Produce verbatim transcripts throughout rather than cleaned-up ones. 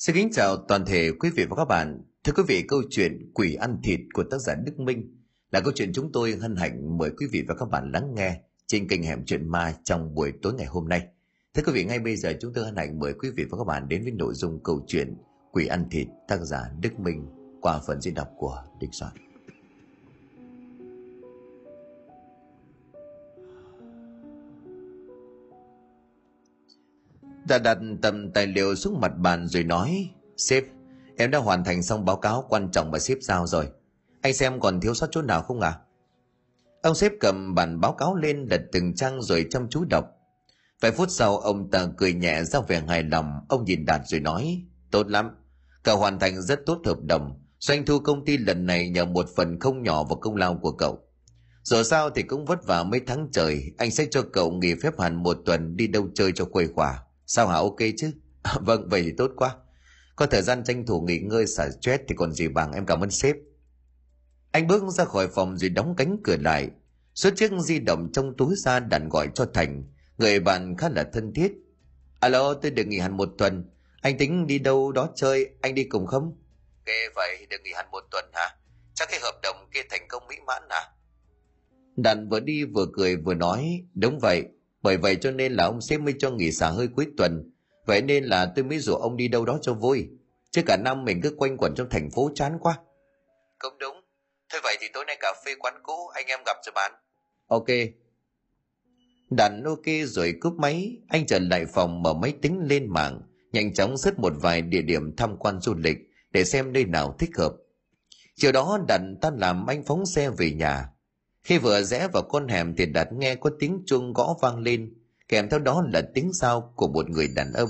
Xin kính chào toàn thể quý vị và các bạn. Thưa quý vị, câu chuyện Quỷ ăn thịt của tác giả Đức Minh là câu chuyện chúng tôi hân hạnh mời quý vị và các bạn lắng nghe trên kênh Hẻm Chuyện Ma trong buổi tối ngày hôm nay. Thưa quý vị, ngay bây giờ chúng tôi hân hạnh mời quý vị và các bạn đến với nội dung câu chuyện Quỷ ăn thịt tác giả Đức Minh qua phần diễn đọc của Đình Soạn. Ta đặt tập tài liệu xuống mặt bàn rồi nói: Sếp, em đã hoàn thành xong báo cáo quan trọng mà sếp giao rồi. Anh xem còn thiếu sót chỗ nào không ạ? Ông sếp cầm bản báo cáo lên, lật từng trang rồi chăm chú đọc. Vài phút sau, ông ta cười nhẹ ra vẻ hài lòng. Ông nhìn Đạt rồi nói: Tốt lắm, cậu hoàn thành rất tốt hợp đồng. Doanh thu công ty lần này nhờ một phần không nhỏ vào công lao của cậu. Dù sao thì cũng vất vả mấy tháng trời. Anh sẽ cho cậu nghỉ phép hẳn một tuần, đi đâu chơi cho khuây khỏa. Sao hả, ok chứ? À, vâng, vậy thì tốt quá. Có thời gian tranh thủ nghỉ ngơi xả stress thì còn gì bằng. Em cảm ơn sếp. Anh bước ra khỏi phòng rồi đóng cánh cửa lại. Xuất chiếc di động trong túi ra, đàn gọi cho Thành, người bạn khá là thân thiết. Alo, tôi được nghỉ hẳn một tuần. Anh tính đi đâu đó chơi, anh đi cùng không? Ghê vậy, được nghỉ hẳn một tuần hả? Chắc cái hợp đồng kia thành công mỹ mãn hả? Đàn vừa đi vừa cười vừa nói: Đúng vậy. Bởi vậy cho nên là ông sếp mới cho nghỉ xả hơi cuối tuần. Vậy nên là tôi mới rủ ông đi đâu đó cho vui, chứ cả năm mình cứ quanh quẩn trong thành phố chán quá. Cũng đúng. Thôi vậy thì tối nay cà phê quán cũ anh em gặp rồi bạn. Ok. Đàn ok rồi cúp máy. Anh trở lại phòng, mở máy tính lên mạng, nhanh chóng search một vài địa điểm tham quan du lịch để xem nơi nào thích hợp. Chiều đó Đàn tan làm, anh phóng xe về nhà. Khi vừa rẽ vào con hẻm thì Đạt nghe có tiếng chuông gõ vang lên, kèm theo đó là tiếng sao của một người đàn ông.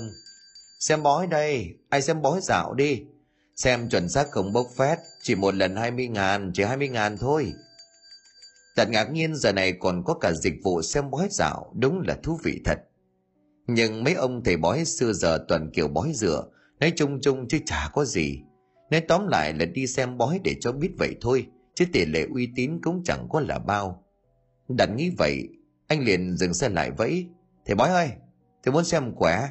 Xem bói đây, ai xem bói dạo đi. Xem chuẩn xác không bốc phét, chỉ một lần hai mươi ngàn, chỉ hai mươi ngàn thôi. Đạt ngạc nhiên giờ này còn có cả dịch vụ xem bói dạo, đúng là thú vị thật. Nhưng mấy ông thầy bói xưa giờ toàn kiểu bói rửa, nói chung chung chứ chả có gì. Nói tóm lại là đi xem bói để cho biết vậy thôi, chứ tỷ lệ uy tín cũng chẳng có là bao. Đạt nghĩ vậy, anh liền dừng xe lại vẫy. Thầy bói ơi, tôi muốn xem quẻ.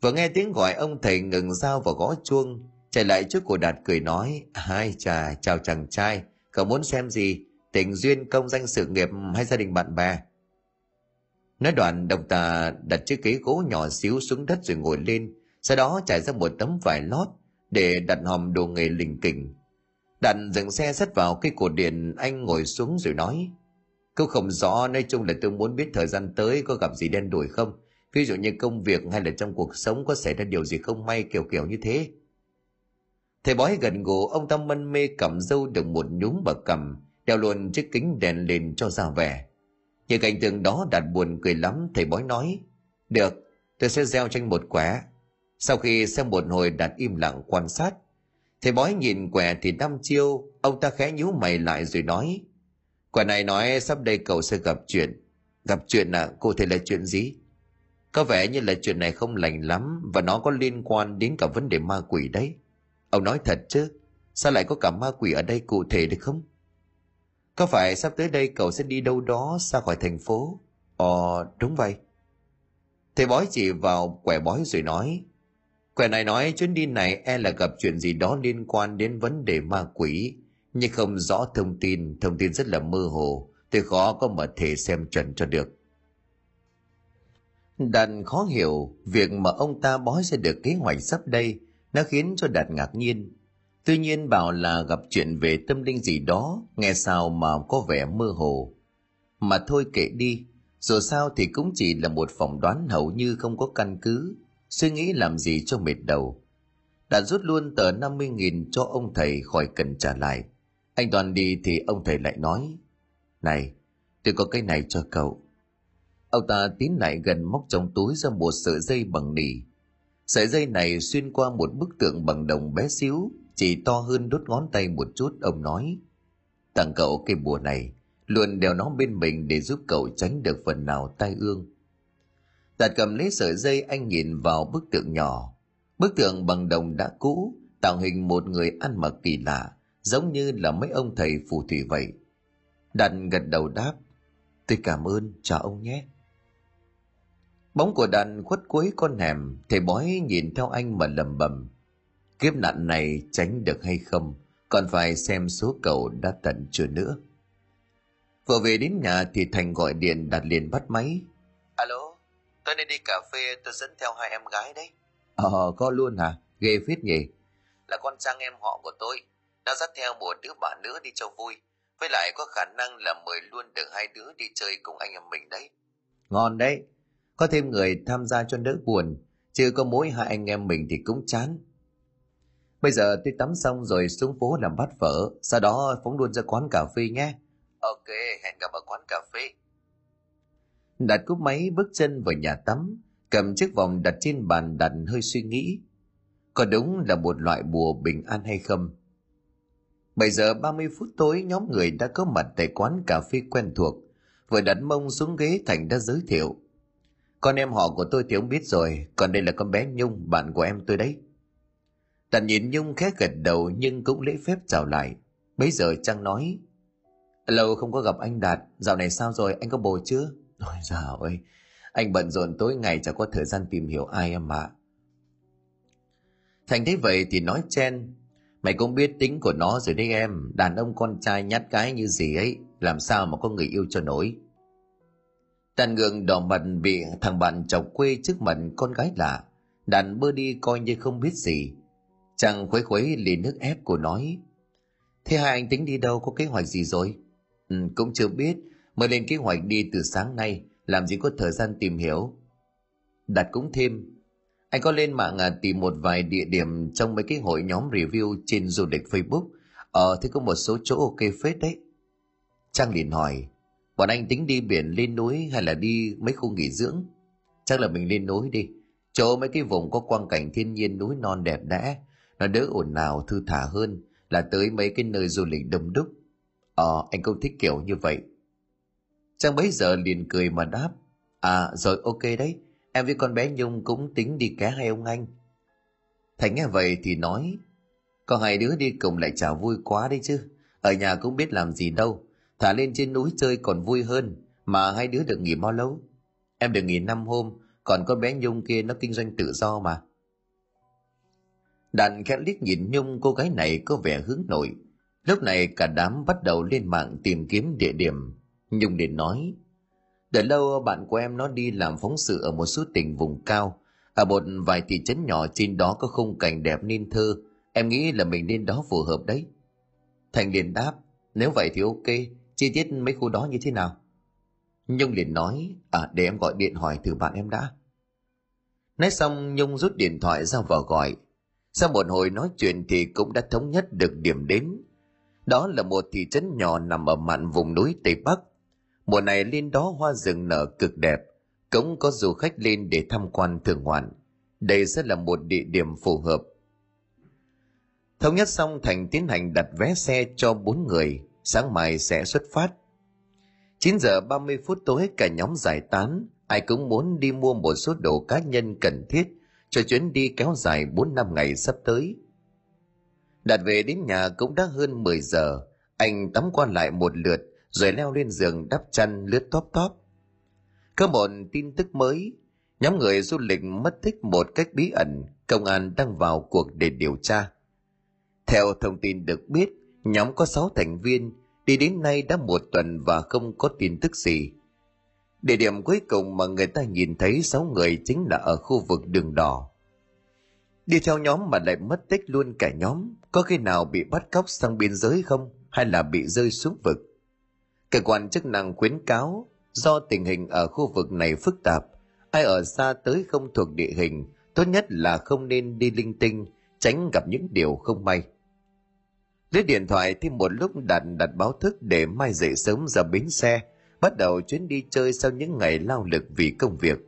Vừa nghe tiếng gọi, ông thầy ngừng dao và gõ chuông, chạy lại trước của Đạt cười nói: Ai chà, chào chàng trai, cậu muốn xem gì? Tình duyên, công danh, sự nghiệp hay gia đình bạn bè? Nói đoạn, đồng tà đặt chiếc ghế gỗ nhỏ xíu xuống đất rồi ngồi lên, sau đó trải ra một tấm vải lót để đặt hòm đồ nghề lình kình. Đàn dừng xe sát vào cây cột điện, anh ngồi xuống rồi nói: Câu không rõ, nói chung là tôi muốn biết thời gian tới có gặp gì đen đủi không, ví dụ như công việc hay là trong cuộc sống có xảy ra điều gì không may, kiểu kiểu như thế. Thầy bói gần gù, ông ta mân mê cằm râu được một nhúm bạc cằm, đeo luôn chiếc kính đèn lên cho ra vẻ. Những cảnh tượng đó Đạt buồn cười lắm. Thầy bói nói: Được, tôi sẽ gieo tranh một quẻ. Sau khi xem một hồi, Đạt im lặng quan sát. Thầy bói nhìn quẻ thì đăm chiêu, ông ta khẽ nhíu mày lại rồi nói: Quẻ này nói sắp đây cậu sẽ gặp chuyện. Gặp chuyện à? Cụ thể là chuyện gì? Có vẻ như là chuyện này không lành lắm, và nó có liên quan đến cả vấn đề ma quỷ đấy. Ông nói thật chứ? Sao lại có cả ma quỷ ở đây, cụ thể được không? Có phải sắp tới đây cậu sẽ đi đâu đó xa khỏi thành phố? Ờ, đúng vậy. Thầy bói chỉ vào quẻ bói rồi nói: Quẻ này nói chuyến đi này e là gặp chuyện gì đó liên quan đến vấn đề ma quỷ, nhưng không rõ thông tin, thông tin rất là mơ hồ, tôi khó có mà thể xem chuẩn cho được. Đạt khó hiểu, việc mà ông ta bói sẽ được kế hoạch sắp đây, nó khiến cho Đạt ngạc nhiên. Tuy nhiên bảo là gặp chuyện về tâm linh gì đó, nghe sao mà có vẻ mơ hồ. Mà thôi kệ đi, dù sao thì cũng chỉ là một phỏng đoán hầu như không có căn cứ. Suy nghĩ làm gì cho mệt đầu. Đạt rút luôn tờ năm mươi nghìn cho ông thầy khỏi cần trả lại. Anh Toàn đi thì ông thầy lại nói: Này, tôi có cái này cho cậu. Ông ta tiến lại gần, móc trong túi ra một sợi dây bằng nỉ. Sợi dây này xuyên qua một bức tượng bằng đồng bé xíu, chỉ to hơn đốt ngón tay một chút. Ông nói: Tặng cậu cây bùa này, luôn đeo nó bên mình để giúp cậu tránh được phần nào tai ương. Đạt cầm lấy sợi dây, anh nhìn vào bức tượng nhỏ. Bức tượng bằng đồng đã cũ, tạo hình một người ăn mặc kỳ lạ, giống như là mấy ông thầy phù thủy vậy. Đạt gật đầu đáp: Tôi cảm ơn, chào ông nhé. Bóng của đàn khuất cuối con hẻm, thầy bói nhìn theo anh mà lầm bầm. Kiếp nạn này tránh được hay không, còn phải xem số cầu đã tận chưa nữa. Vừa về đến nhà thì Thành gọi điện, Đạt liền bắt máy. Alo, tôi nên đi cà phê, tôi dẫn theo hai em gái đấy. Ờ, có luôn hả? Ghê phết nhỉ. Là con Trang em họ của tôi, nó dắt theo một đứa bạn nữa đi cho vui. Với lại có khả năng là mời luôn được hai đứa đi chơi cùng anh em mình đấy. Ngon đấy, có thêm người tham gia cho đỡ buồn, chứ có mỗi hai anh em mình thì cũng chán. Bây giờ tôi tắm xong rồi xuống phố làm bát phở, sau đó phóng luôn ra quán cà phê nhé. Ok, hẹn gặp ở quán cà phê. Đạt cúp máy bước chân vào nhà tắm, cầm chiếc vòng đặt trên bàn. Đạt hơi suy nghĩ, có đúng là một loại bùa bình an hay không? bảy giờ ba mươi phút tối, nhóm người đã có mặt tại quán cà phê quen thuộc. Vừa đặt mông xuống ghế, Thành đã giới thiệu. Con em họ của tôi thì ông biết rồi, còn đây là con bé Nhung, bạn của em tôi đấy. Đạt nhìn Nhung khẽ gật đầu nhưng cũng lễ phép chào lại. Bấy giờ Trang nói, lâu không có gặp anh Đạt, dạo này sao rồi, anh có bồ chưa? Ôi dào ơi, anh bận rộn tối ngày chả có thời gian tìm hiểu ai em ạ. Thành thấy vậy thì nói chen, mày cũng biết tính của nó rồi đấy em, đàn ông con trai nhát cái như gì ấy, làm sao mà có người yêu cho nổi. Đàn ngượng đỏ mặt bị thằng bạn chọc quê trước mặt con gái lạ. Đàn bơ đi coi như không biết gì. Chàng khuấy khuấy lì nước ép cô nói, thế hai anh tính đi đâu, có kế hoạch gì rồi? Ừ, cũng chưa biết, mới lên kế hoạch đi từ sáng nay, làm gì có thời gian tìm hiểu. Đạt cũng thêm, anh có lên mạng à, tìm một vài địa điểm trong mấy cái hội nhóm review trên du lịch Facebook. Ờ thế có một số chỗ ok phết đấy. Trang liền hỏi, bọn anh tính đi biển, lên núi hay là đi mấy khu nghỉ dưỡng? Chắc là mình lên núi đi, chỗ mấy cái vùng có quang cảnh thiên nhiên núi non đẹp đẽ, nó đỡ ồn ào thư thả hơn là tới mấy cái nơi du lịch đông đúc. Ờ anh cũng thích kiểu như vậy. Trang bấy giờ liền cười mà đáp, à rồi ok đấy, em với con bé Nhung cũng tính đi ké hay ông anh? Thành nghe vậy thì nói, con hai đứa đi cùng lại chả vui quá đấy chứ, ở nhà cũng biết làm gì đâu, thả lên trên núi chơi còn vui hơn. Mà hai đứa được nghỉ bao lâu? Em được nghỉ năm hôm, còn con bé Nhung kia nó kinh doanh tự do mà. Đàn khẽ liếc nhìn Nhung, cô gái này có vẻ hướng nội. Lúc này cả đám bắt đầu lên mạng tìm kiếm địa điểm. Nhung liền nói, đã lâu bạn của em nó đi làm phóng sự ở một số tỉnh vùng cao, ở một vài thị trấn nhỏ, trên đó có khung cảnh đẹp nên thơ, em nghĩ là mình nên đó phù hợp đấy. Thành liền đáp, nếu vậy thì ok, chi tiết mấy khu đó như thế nào? Nhung liền nói, à để em gọi điện hỏi thử bạn em đã. Nói xong Nhung rút điện thoại ra vào gọi. Sau một hồi nói chuyện thì cũng đã thống nhất được điểm đến. Đó là một thị trấn nhỏ nằm ở mạn vùng núi Tây Bắc. Mùa này lên đó hoa rừng nở cực đẹp, cũng có du khách lên để tham quan thưởng ngoạn. Đây sẽ là một địa điểm phù hợp. Thống nhất xong, Thành tiến hành đặt vé xe cho bốn người, sáng mai sẽ xuất phát. chín giờ ba mươi phút tối cả nhóm giải tán, ai cũng muốn đi mua một số đồ cá nhân cần thiết cho chuyến đi kéo dài bốn năm ngày sắp tới. Đạt về đến nhà cũng đã hơn mười giờ, anh tắm qua lại một lượt rồi leo lên giường đắp chăn lướt tóp tóp. Có một tin tức mới, nhóm người du lịch mất tích một cách bí ẩn, công an đang vào cuộc để điều tra. Theo thông tin được biết, nhóm có sáu thành viên, đi đến nay đã một tuần và không có tin tức gì. Địa điểm cuối cùng mà người ta nhìn thấy sáu người chính là ở khu vực đường đỏ. Đi theo nhóm mà lại mất tích luôn cả nhóm, có khi nào bị bắt cóc sang biên giới không, hay là bị rơi xuống vực? Cơ quan chức năng khuyến cáo, do tình hình ở khu vực này phức tạp, ai ở xa tới không thuộc địa hình, tốt nhất là không nên đi linh tinh, tránh gặp những điều không may. Lấy điện thoại thêm một lúc, đặt đặt báo thức để mai dậy sớm ra bến xe, bắt đầu chuyến đi chơi sau những ngày lao lực vì công việc.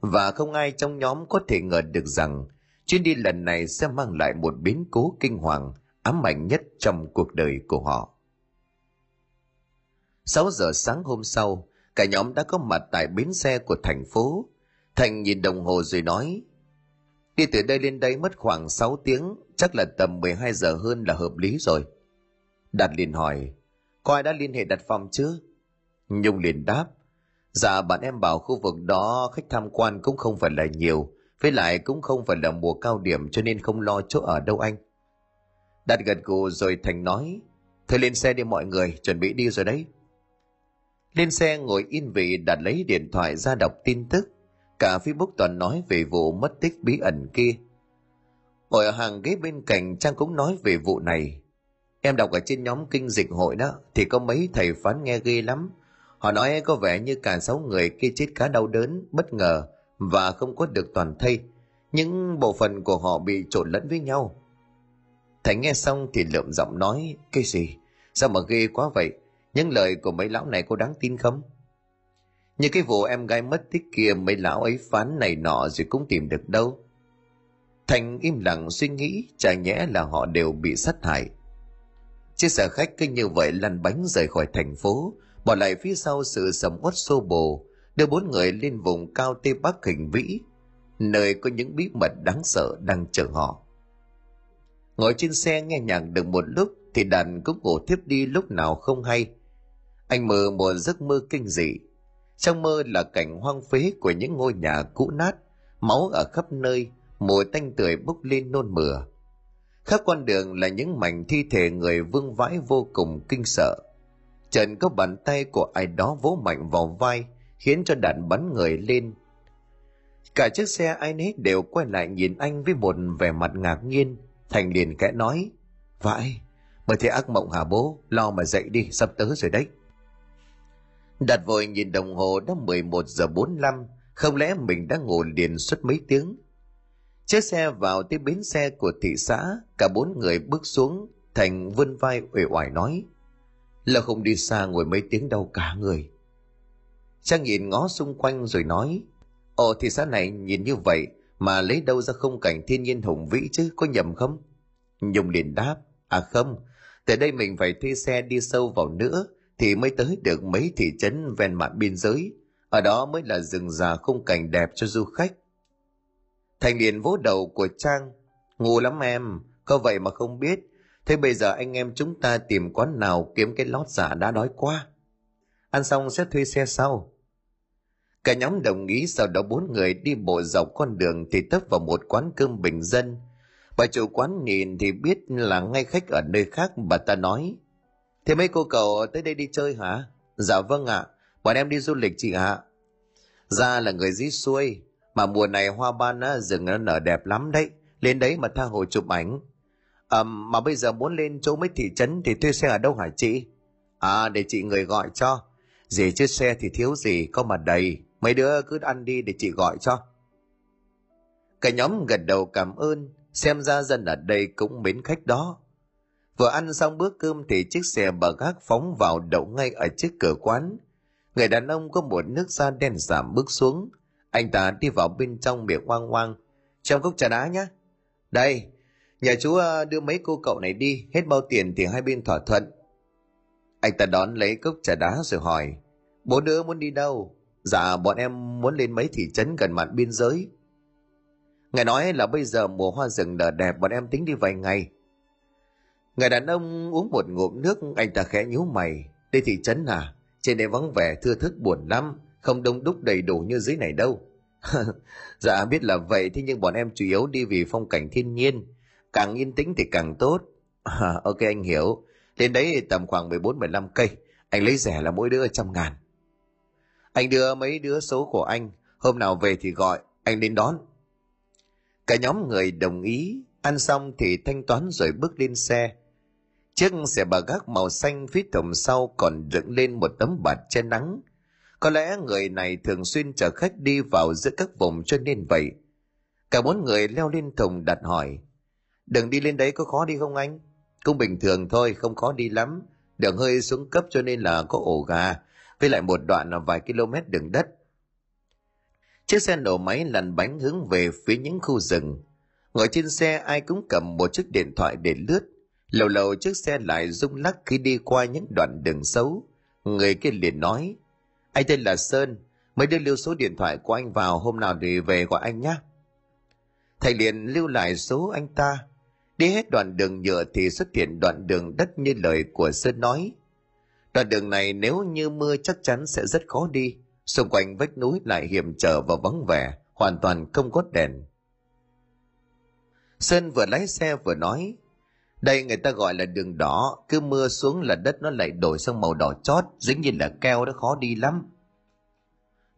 Và không ai trong nhóm có thể ngờ được rằng chuyến đi lần này sẽ mang lại một biến cố kinh hoàng, ám ảnh nhất trong cuộc đời của họ. sáu giờ sáng hôm sau, cả nhóm đã có mặt tại bến xe của thành phố. Thành nhìn đồng hồ rồi nói, đi từ đây lên đây mất khoảng sáu tiếng, chắc là tầm mười hai giờ hơn là hợp lý rồi. Đạt liền hỏi, có ai đã liên hệ đặt phòng chứ? Nhung liền đáp, Dạ bạn em bảo khu vực đó khách tham quan cũng không phải là nhiều, với lại cũng không phải là mùa cao điểm cho nên không lo chỗ ở đâu anh. Đạt gật gù rồi Thành nói, thôi lên xe đi mọi người, chuẩn bị đi rồi đấy. Lên xe ngồi yên vị, Đạt lấy điện thoại ra đọc tin tức. Cả Facebook toàn nói về vụ mất tích bí ẩn kia. Ngồi ở hàng ghế bên cạnh Trang cũng nói về vụ này. Em đọc ở trên nhóm kinh dịch hội đó thì có mấy thầy phán nghe ghê lắm. Họ nói có vẻ như cả sáu người kia chết khá đau đớn, bất ngờ và không có được toàn thây. Những bộ phận của họ bị trộn lẫn với nhau. Thành nghe xong thì lượm giọng nói, cái gì? Sao mà ghê quá vậy? Những lời của mấy lão này có đáng tin không? Như cái vụ em gái mất tích kia, mấy lão ấy phán này nọ rồi cũng tìm được đâu. Thành im lặng suy nghĩ, chả nhẽ là họ đều bị sát hại. Chiếc xe khách cứ như vậy lăn bánh rời khỏi thành phố, bỏ lại phía sau sự sầm uất xô bồ, đưa bốn người lên vùng cao Tây Bắc hình vĩ, nơi có những bí mật đáng sợ đang chờ họ. Ngồi trên xe nghe nhạc được một lúc thì Đàn cũng ngủ thiếp đi lúc nào không hay. Anh mơ một giấc mơ kinh dị. Trong mơ là cảnh hoang phế của những ngôi nhà cũ nát, máu ở khắp nơi, mùi tanh tưởi bốc lên nôn mửa. Khắp con đường là những mảnh thi thể người vương vãi vô cùng kinh sợ. Chợt có bàn tay của ai đó vỗ mạnh vào vai khiến cho Đạn bắn người lên. Cả chiếc xe ai nấy đều quay lại nhìn anh với một vẻ mặt ngạc nhiên. Thành liền kẽ nói, vãi, mới thấy ác mộng hả bố, lo mà dậy đi, sắp tới rồi đấy. Đạt vội nhìn đồng hồ đã mười một giờ bốn mươi lăm, không lẽ mình đã ngủ liền suốt mấy tiếng. Chiếc xe vào tới bến xe của thị xã, cả bốn người bước xuống. Thành vươn vai uể oải nói, là không đi xa ngồi mấy tiếng đâu cả người. Trang nhìn ngó xung quanh rồi nói, ồ thị xã này nhìn như vậy mà lấy đâu ra không cảnh thiên nhiên hùng vĩ chứ, có nhầm không? Nhung liền đáp, à không, tại đây mình phải thuê xe đi sâu vào nữa thì mới tới được mấy thị trấn ven mạn biên giới, ở đó mới là rừng già khung cảnh đẹp cho du khách. Thành liền vỗ đầu của Trang, ngu lắm em, có vậy mà không biết. Thế bây giờ anh em chúng ta tìm quán nào kiếm cái lót giả đã đói quá. Ăn xong sẽ thuê xe sau. Cả nhóm đồng ý, sau đó bốn người đi bộ dọc con đường thì tấp vào một quán cơm bình dân. Bà chủ quán nhìn thì biết là ngay khách ở nơi khác, bà ta nói, thế mấy cô cậu tới đây đi chơi hả? Dạ vâng ạ, bọn em đi du lịch chị ạ. Ra là người dưới xuôi, mà mùa này hoa ban á, rừng nó nở đẹp lắm đấy, lên đấy mà tha hồ chụp ảnh. À, mà bây giờ muốn lên chỗ mấy thị trấn thì thuê xe ở đâu hả chị? À để chị người gọi cho, gì chứ xe thì thiếu gì, có mà đầy, mấy đứa cứ ăn đi để chị gọi cho. Cả nhóm gật đầu cảm ơn, xem ra dân ở đây cũng mến khách đó. Vừa ăn xong bữa cơm thì chiếc xe bờ gác phóng vào đậu ngay ở trước cửa quán. Người đàn ông có một nước da đen giảm bước xuống. Anh ta đi vào bên trong miệng oang oang, cho em cốc trà đá nhé. Đây, nhà chú đưa mấy cô cậu này đi, hết bao tiền thì hai bên thỏa thuận. Anh ta đón lấy cốc trà đá rồi hỏi, bốn đứa muốn đi đâu? Dạ bọn em muốn lên mấy thị trấn gần mạn biên giới. Ngài nói là bây giờ mùa hoa rừng nở đẹp, bọn em tính đi vài ngày. Người đàn ông uống một ngụm nước, anh ta khẽ nhíu mày, đây thị trấn à? Trên đây vắng vẻ thưa thớt buồn lắm, không đông đúc đầy đủ như dưới này đâu. Dạ biết là vậy, thế nhưng bọn em chủ yếu đi vì phong cảnh thiên nhiên, càng yên tĩnh thì càng tốt. À, ok anh hiểu, đến đấy tầm khoảng mười bốn mười lăm cây, anh lấy rẻ là mỗi đứa trăm ngàn. Anh đưa mấy đứa số của anh, hôm nào về thì gọi, anh đến đón. Cả nhóm người đồng ý, ăn xong thì thanh toán rồi bước lên xe. Chiếc xe ba gác màu xanh phía thùng sau còn dựng lên một tấm bạt che nắng. Có lẽ người này thường xuyên chở khách đi vào giữa các vùng cho nên vậy. Cả bốn người leo lên thùng, đặt hỏi, đường đi lên đấy có khó đi không anh? Cũng bình thường thôi, không khó đi lắm. Đường hơi xuống cấp cho nên là có ổ gà, với lại một đoạn là vài km đường đất. Chiếc xe nổ máy lăn bánh hướng về phía những khu rừng. Ngồi trên xe ai cũng cầm một chiếc điện thoại để lướt. Lâu lâu chiếc xe lại rung lắc khi đi qua những đoạn đường xấu. Người kia liền nói, anh tên là Sơn, mấy đứa lưu số điện thoại của anh vào, hôm nào thì về gọi anh nhé. Thầy liền lưu lại số anh ta. Đi hết đoạn đường nhựa thì xuất hiện đoạn đường đất như lời của Sơn nói. Đoạn đường này nếu như mưa chắc chắn sẽ rất khó đi, Xung quanh vách núi lại hiểm trở và vắng vẻ, hoàn toàn không có đèn. Sơn vừa lái xe vừa nói, đây người ta gọi là đường đỏ, cứ mưa xuống là đất nó lại đổi sang màu đỏ chót, dính như là keo đó, khó đi lắm.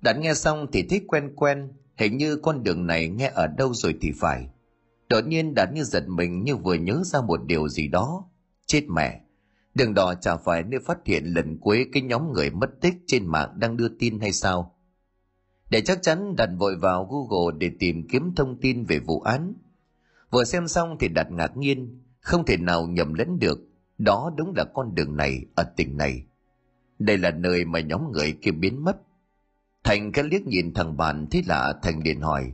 Đắn nghe xong thì thích quen quen, hình như con đường này nghe ở đâu rồi thì phải. Đột nhiên Đắn như giật mình như vừa nhớ ra một điều gì đó. Chết mẹ, đường đỏ chả phải nơi phát hiện lần cuối cái nhóm người mất tích trên mạng đang đưa tin hay sao? Để chắc chắn, Đắn vội vào Google để tìm kiếm thông tin về vụ án. Vừa xem xong thì Đắn ngạc nhiên, không thể nào nhầm lẫn được, đó đúng là con đường này ở tỉnh này. Đây là nơi mà nhóm người kia biến mất. Thành cái liếc nhìn thằng bạn thấy lạ, Thành liền hỏi,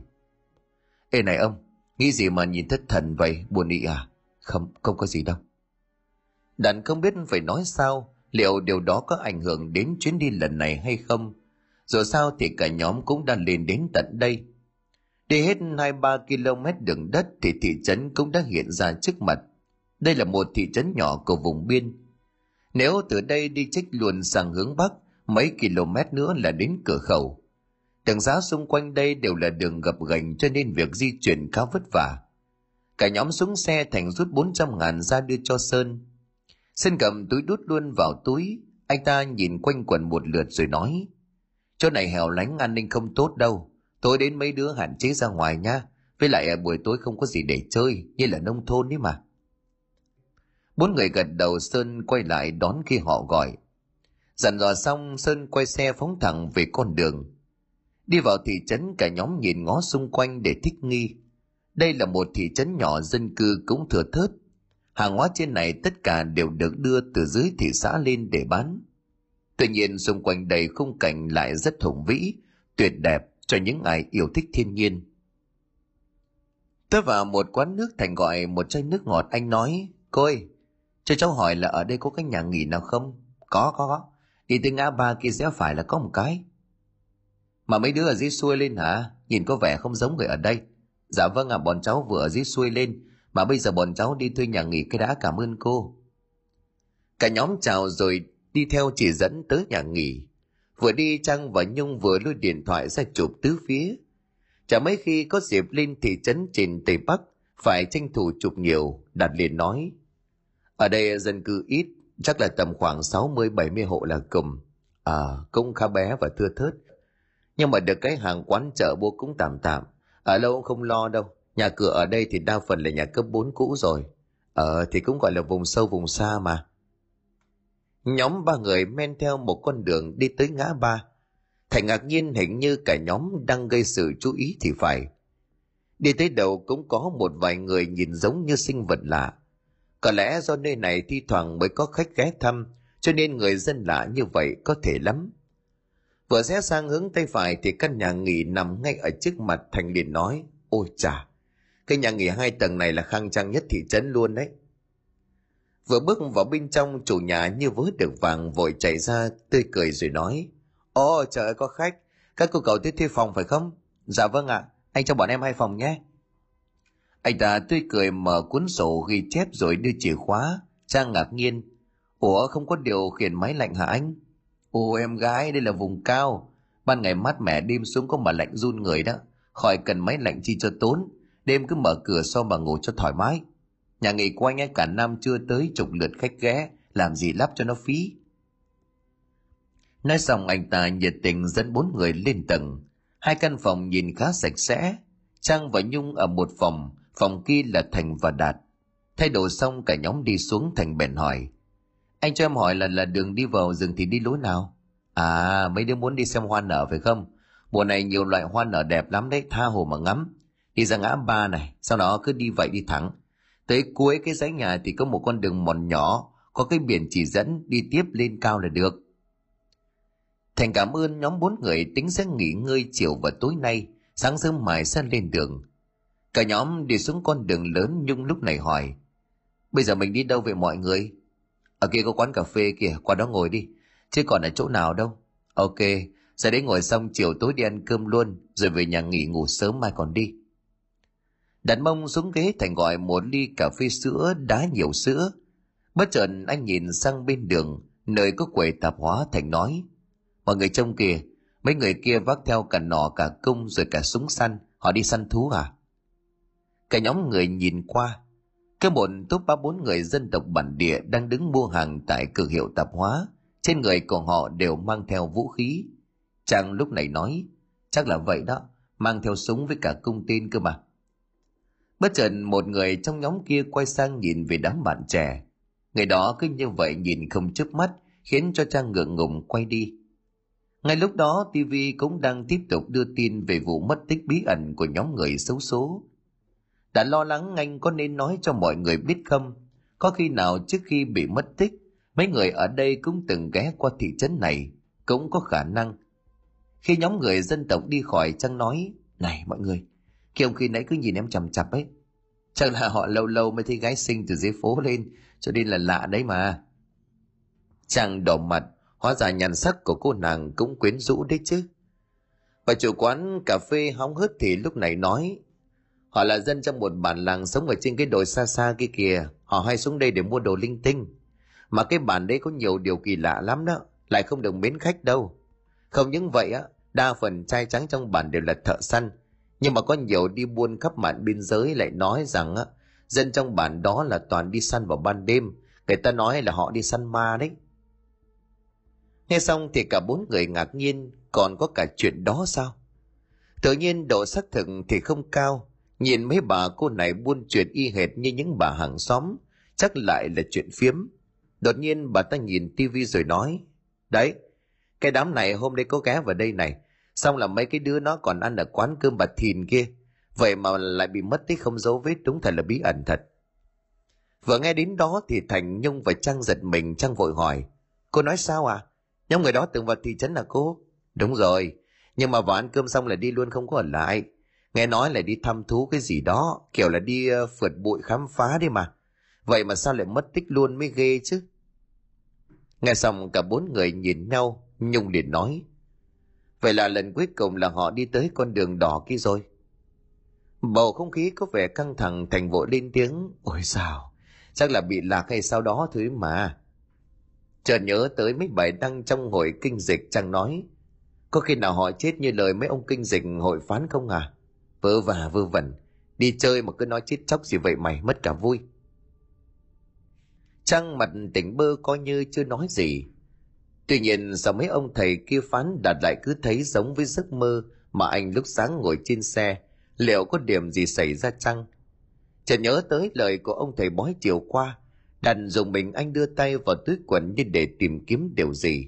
ê này ông, nghĩ gì mà nhìn thất thần vậy, buồn ị à? Không, không có gì đâu. Đàn không biết phải nói sao, liệu điều đó có ảnh hưởng đến chuyến đi lần này hay không. Dù sao thì cả nhóm cũng đã lên đến tận đây. Đi hết hai ba ki lô mét đường đất thì thị trấn cũng đã hiện ra trước mặt. Đây là một thị trấn nhỏ của vùng biên. Nếu từ đây đi trích luồn sang hướng Bắc, mấy km nữa là đến cửa khẩu. Đường xá xung quanh đây đều là đường gập ghềnh cho nên việc di chuyển khá vất vả. Cả nhóm xuống xe, Thành rút bốn trăm ngàn ra đưa cho Sơn. Sơn cầm túi đút luôn vào túi, anh ta nhìn quanh quẩn một lượt rồi nói, chỗ này hẻo lánh, an ninh không tốt đâu. Tối đến mấy đứa hạn chế ra ngoài nha, với lại buổi tối không có gì để chơi, như là nông thôn ấy mà. Bốn người gật đầu, Sơn quay lại đón khi họ gọi. Dặn dò xong, Sơn quay xe phóng thẳng về con đường. Đi vào thị trấn, cả nhóm nhìn ngó xung quanh để thích nghi. Đây là một thị trấn nhỏ, dân cư cũng thừa thớt. Hàng hóa trên này tất cả đều được đưa từ dưới thị xã lên để bán. Tuy nhiên xung quanh đây khung cảnh lại rất hùng vĩ, tuyệt đẹp cho những ai yêu thích thiên nhiên. Tới vào một quán nước, Thành gọi một chai nước ngọt, anh nói, cô ơi, cho cháu hỏi là ở đây có cái nhà nghỉ nào không? Có, có, có. Đi tới ngã ba kia rẽ phải là có một cái. Mà mấy đứa ở dưới xuôi lên hả? Nhìn có vẻ không giống người ở đây. Dạ vâng ạ, à, bọn cháu vừa ở dưới xuôi lên, mà bây giờ bọn cháu đi thuê nhà nghỉ cái đã, cảm ơn cô. Cả nhóm chào rồi đi theo chỉ dẫn tới nhà nghỉ. Vừa đi, Trang và Nhung vừa lôi điện thoại ra chụp tứ phía. Chả mấy khi có dịp lên thị trấn trên Tây Bắc, phải tranh thủ chụp nhiều. Đạt liền nói, ở đây dân cư ít, chắc là tầm khoảng sáu mươi bảy mươi hộ là cùng. À, cũng khá bé và thưa thớt. Nhưng mà được cái hàng quán chợ bua cũng tạm tạm. Ở lâu cũng không lo đâu. Nhà cửa ở đây thì đa phần là nhà cấp bốn cũ rồi. Ờ, thì cũng gọi là vùng sâu vùng xa mà. Nhóm ba người men theo một con đường đi tới ngã ba. Thành ngạc nhiên, hình như cả nhóm đang gây sự chú ý thì phải. Đi tới đầu cũng có một vài người nhìn giống như sinh vật lạ. Có lẽ do nơi này thi thoảng mới có khách ghé thăm, cho nên người dân lạ như vậy có thể lắm. Vừa rẽ sang hướng tay phải thì căn nhà nghỉ nằm ngay ở trước mặt. Thành liền nói, ôi chà, cái nhà nghỉ hai tầng này là khang trang nhất thị trấn luôn đấy. Vừa bước vào bên trong, chủ nhà như vớ được vàng vội chạy ra tươi cười rồi nói, ồ trời ơi, có khách, các cô cậu tới thuê phòng phải không? Dạ vâng ạ, à, anh cho bọn em hai phòng nhé. Anh ta tươi cười mở cuốn sổ ghi chép rồi đưa chìa khóa. Trang ngạc nhiên, ủa không có điều khiển máy lạnh hả anh? Ồ em gái, đây là vùng cao, ban ngày mát mẻ, đêm xuống có mà lạnh run người đó, khỏi cần máy lạnh chi cho tốn, đêm cứ mở cửa sau mà ngủ cho thoải mái. Nhà nghỉ của anh ấy cả năm chưa tới chục lượt khách ghé, làm gì lắp cho nó phí. Nói xong anh ta nhiệt tình dẫn bốn người lên tầng. Hai căn phòng nhìn khá sạch sẽ, Trang và Nhung ở một phòng, phòng kia là Thành và Đạt. Thay đồ xong cả nhóm đi xuống, Thành bèn hỏi, anh cho em hỏi là là đường đi vào rừng thì đi lối nào? À, mấy đứa muốn đi xem hoa nở phải không? Mùa này nhiều loại hoa nở đẹp lắm đấy, tha hồ mà ngắm. Đi ra ngã ba này, sau đó cứ đi vậy đi thẳng. Tới cuối cái dãy nhà thì có một con đường mòn nhỏ, có cái biển chỉ dẫn, đi tiếp lên cao là được. Thành cảm ơn nhóm bốn người, tính sẽ nghỉ ngơi chiều và tối nay, sáng sớm mai sẽ lên đường. Cả nhóm đi xuống con đường lớn, Nhung lúc này hỏi, bây giờ mình đi đâu vậy mọi người? Ở kia có quán cà phê kìa, qua đó ngồi đi, chứ còn ở chỗ nào đâu. Ok, ra đấy ngồi xong chiều tối đi ăn cơm luôn, rồi về nhà nghỉ ngủ sớm mai còn đi. Đặt mông xuống ghế, Thành gọi một ly cà phê sữa đá nhiều sữa. Bất chợt anh nhìn sang bên đường, nơi có quầy tạp hóa. Thành nói, mọi người trông kìa, Mấy người kia vác theo cả nỏ cả cung rồi cả súng săn, họ đi săn thú à? Cả nhóm người nhìn qua, cái một top ba bốn người dân tộc bản địa đang đứng mua hàng tại cửa hiệu tạp hóa, trên người của họ đều mang theo vũ khí. Chàng lúc này nói, chắc là vậy đó, mang theo súng với cả cung tên cơ mà. Bất chợt một người trong nhóm kia quay sang nhìn về đám bạn trẻ, người đó cứ như vậy nhìn không chớp mắt, khiến cho Trang ngượng ngùng quay đi. Ngay lúc đó ti vi cũng đang tiếp tục đưa tin về vụ mất tích bí ẩn của nhóm người xấu số. Đã lo lắng anh có nên nói cho mọi người biết không? Có khi nào trước khi bị mất tích, mấy người ở đây cũng từng ghé qua thị trấn này, cũng có khả năng. Khi nhóm người dân tộc đi khỏi, Trang nói, này mọi người, khi ông khi nãy cứ nhìn em chằm chặp ấy, chắc là họ lâu lâu mới thấy gái xinh từ dưới phố lên, cho nên là lạ đấy mà. Trang đỏ mặt, hóa ra nhan sắc của cô nàng cũng quyến rũ đấy chứ. Và chủ quán cà phê hóng hớt thì lúc này nói, họ là dân trong một bản làng sống ở trên cái đồi xa xa kia kìa, họ hay xuống đây để mua đồ linh tinh. Mà cái bản đấy có nhiều điều kỳ lạ lắm đó, lại không được mến khách đâu. Không những vậy á, đa phần trai trắng trong bản đều là thợ săn, nhưng mà có nhiều đi buôn khắp mạn biên giới lại nói rằng á, dân trong bản đó là toàn đi săn vào ban đêm, người ta nói là họ đi săn ma đấy. Nghe xong thì cả bốn người ngạc nhiên, còn có cả chuyện đó sao? Tự nhiên độ xác thực thì không cao, nhìn mấy bà cô này buôn chuyện y hệt như những bà hàng xóm, chắc lại là chuyện phiếm. Đột nhiên bà ta nhìn tivi rồi nói, đấy, cái đám này hôm nay có ghé vào đây này, xong là mấy cái đứa nó còn ăn ở quán cơm bà Thìn kia, vậy mà lại bị mất tích không dấu vết, đúng thật là bí ẩn thật. Vừa nghe đến đó thì Thành, Nhung và Trang giật mình. Trang vội hỏi, cô nói sao à? Nhóm người đó từng vào thị trấn là cô? Đúng rồi, nhưng mà vào ăn cơm xong là đi luôn, không có ở lại. Nghe nói là đi thăm thú cái gì đó, kiểu là đi phượt bụi khám phá đấy mà. Vậy mà sao lại mất tích luôn mới ghê chứ. Nghe xong cả bốn người nhìn nhau, Nhung liền nói, vậy là lần cuối cùng là họ đi tới con đường đỏ kia rồi. Bầu không khí có vẻ căng thẳng, Thành vội lên tiếng, ôi sao, chắc là bị lạc hay sao đó thôi mà. Chợt nhớ tới mấy bài đăng trong hội kinh dịch, Trang nói, có khi nào họ chết như lời mấy ông kinh dịch hội phán không à? Vớ vả vơ vẩn, đi chơi mà cứ nói chết chóc gì vậy mày, mất cả vui. Trang mặt tỉnh bơ coi như chưa nói gì. Tuy nhiên sao mấy ông thầy kia phán Đạt lại cứ thấy giống với giấc mơ mà anh lúc sáng ngồi trên xe, liệu có điểm gì xảy ra chăng? Chợt nhớ tới lời của ông thầy bói chiều qua, Đạt dùng mình, anh đưa tay vào túi quần như để tìm kiếm điều gì.